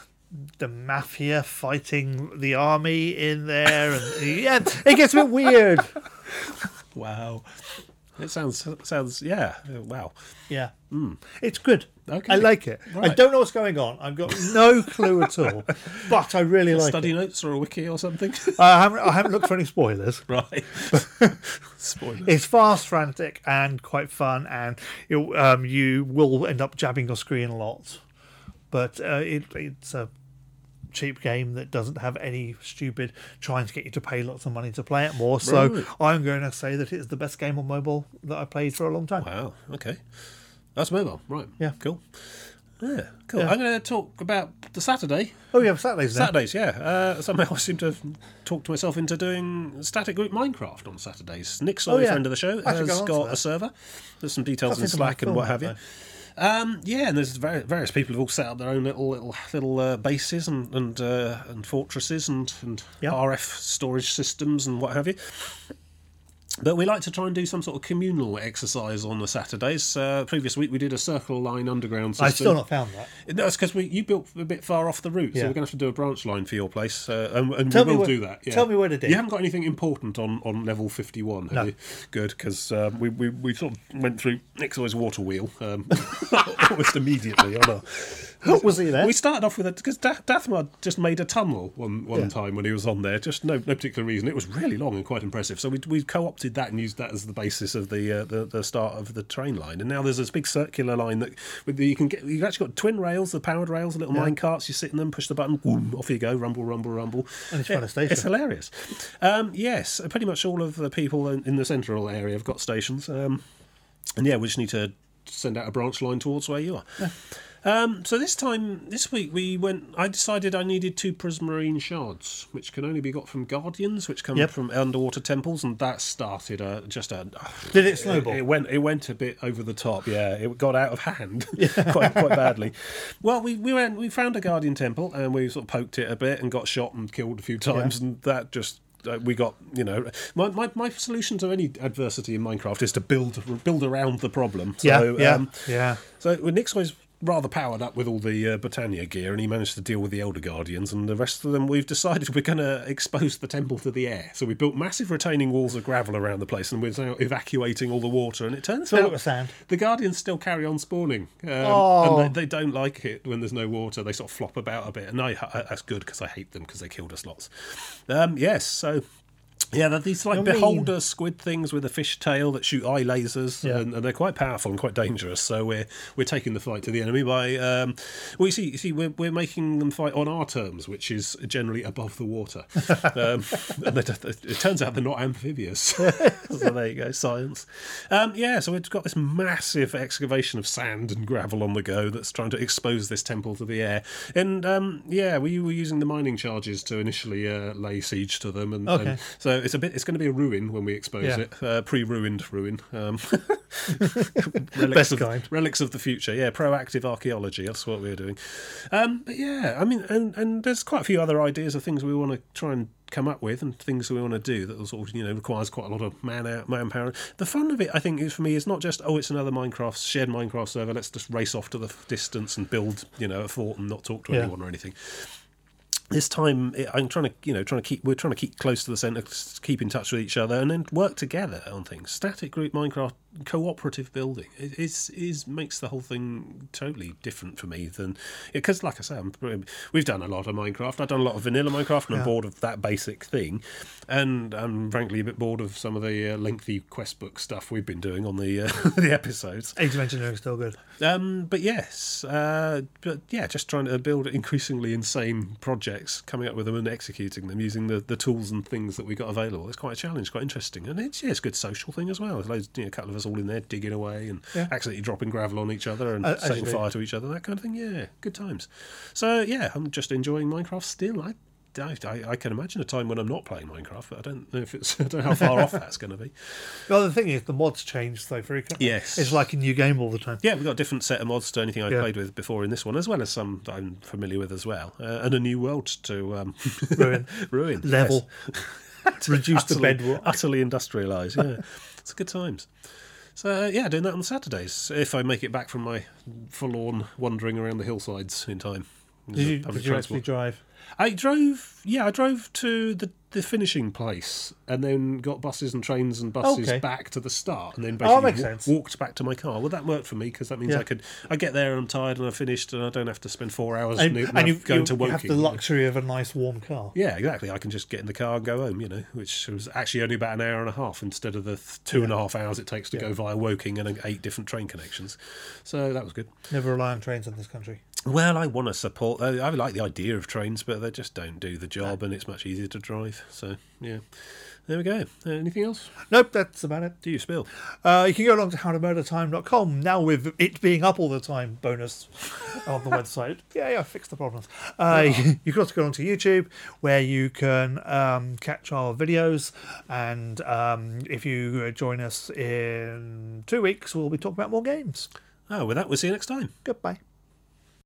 the mafia fighting the army in there, and yeah, it gets a bit weird. Wow. It sounds yeah. Wow. Yeah. Mm. It's good. Okay. I like it. Right. I don't know what's going on. I've got no clue at all. But I really like study it. Study notes or a wiki or something? I haven't looked for any spoilers. Right. Spoilers. It's fast, frantic, and quite fun, and you will end up jabbing your screen a lot. But it's a cheap game that doesn't have any stupid trying to get you to pay lots of money to play it more. So right. I'm going to say that it's the best game on mobile that I played for a long time. Wow. Okay. That's mobile, right? Yeah, cool. Yeah, cool. Yeah. I'm going to talk about the Saturday. Oh, yeah, Saturdays. Now. Saturdays, yeah. Somehow I seem to have talked myself into doing static group Minecraft on Saturdays. Nick Solly, friend of the show, has got a server. There's some details in Slack and what have you. Yeah, and there's various people who've all set up their own little bases and fortresses and RF storage systems and what have you. But we like to try and do some sort of communal exercise on the Saturdays. Previous week we did a circle line underground system. I've still not found that. No, it's because you built a bit far off the route, so we're going to have to do a branch line for your place, and we will do that. Yeah. Tell me where to dig. You haven't got anything important on level 51, have you? Good, because we sort of went through Nick's always water wheel almost immediately on our... Was he there? We started off with it because Dathmar just made a tunnel one time when he was on there, just no particular reason. It was really long and quite impressive. So we co-opted that and used that as the basis of the start of the train line. And now there's this big circular line that you've actually got twin rails, the powered rails, the little mine carts. You sit in them, push the button, whoom, off you go, rumble, rumble, rumble. And it's quite a station. It's hilarious. Yes, pretty much all of the people in the central area have got stations. And yeah, we just need to send out a branch line towards where you are. Yeah. So this week, I decided I needed 2 prismarine shards, which can only be got from guardians, which come from underwater temples, and that started Did it snowball? It went a bit over the top. Yeah, it got out of hand quite badly. Well, we found a guardian temple and we sort of poked it a bit and got shot and killed a few times, and that just. We got, my solution to any adversity in Minecraft is to build around the problem. So, So Nick's always rather powered up with all the Botania gear, and he managed to deal with the Elder Guardians, and the rest of them we've decided we're going to expose the temple to the air. So we built massive retaining walls of gravel around the place, and we're now evacuating all the water, and it turns out the Guardians still carry on spawning. And they don't like it when there's no water. They sort of flop about a bit, and that's good because I hate them because they killed us lots. Yeah, they're these beholder squid things with a fish tail that shoot eye lasers, and they're quite powerful and quite dangerous. So we're taking the fight to the enemy by we're making them fight on our terms, which is generally above the water. And it turns out they're not amphibious. So there you go, science. So we've got this massive excavation of sand and gravel on the go that's trying to expose this temple to the air. And we were using the mining charges to initially lay siege to them, and so it's going to be a ruin when we expose it. Pre-ruined ruin. Relics of the future. Yeah, proactive archaeology. That's what we're doing. But there's quite a few other ideas of things we want to try and come up with and things we want to do that sort of, requires quite a lot of manpower. The fun of it, I think, is for me, is not just, it's another shared Minecraft server. Let's just race off to the distance and build, a fort and not talk to anyone or anything. This time, I'm trying to keep close to the centre, keep in touch with each other, and then work together on things. Static group Minecraft cooperative building is makes the whole thing totally different for me than because, like I say, we've done a lot of Minecraft. I've done a lot of vanilla Minecraft, and I'm bored of that basic thing, and I'm frankly a bit bored of some of the lengthy quest book stuff we've been doing on the episodes. Age of Engineering is still good, but just trying to build an increasingly insane project projects, coming up with them and executing them using the tools and things that we got available. It's quite a challenge, quite interesting, and it's it's a good social thing as well. There's loads, a couple of us all in there digging away and accidentally dropping gravel on each other and setting fire to each other, that kind of thing. Yeah, good times. So yeah, I'm just enjoying Minecraft still. I can imagine a time when I'm not playing Minecraft, but I don't know if it's, I don't know how far off that's going to be. Well, the thing is, the mods change so very quickly. Yes. It's like a new game all the time. Yeah, we've got a different set of mods to anything I played with before in this one, as well as some that I'm familiar with as well, and a new world to ruin. Level. Yes. Reduce the bedrock. Utterly industrialise, yeah. It's good times. So, yeah, doing that on Saturdays, if I make it back from my forlorn wandering around the hillsides in time. Did you actually drive? I drove, I drove to the finishing place and then got buses and trains and buses back to the start and then basically walked back to my car. Well, that worked for me because that means I get there and I'm tired and I'm finished and I don't have to spend 4 hours going to Woking. You have the luxury of a nice warm car. Yeah, exactly. I can just get in the car and go home, which was actually only about an hour and a half instead of the 2.5 hours it takes to go via Woking and 8 different train connections. So that was good. Never rely on trains in this country. Well, I want to support... I like the idea of trains, but they just don't do the job and it's much easier to drive. So, yeah. There we go. Anything else? Nope, that's about it. Do you spill? You can go along to howtomurdertime.com now with it being up all the time bonus on the website. Yeah, I fixed the problems. You can also go onto YouTube where you can catch our videos, and if you join us in 2 weeks, we'll be talking about more games. Oh, well, that. We'll see you next time. Goodbye.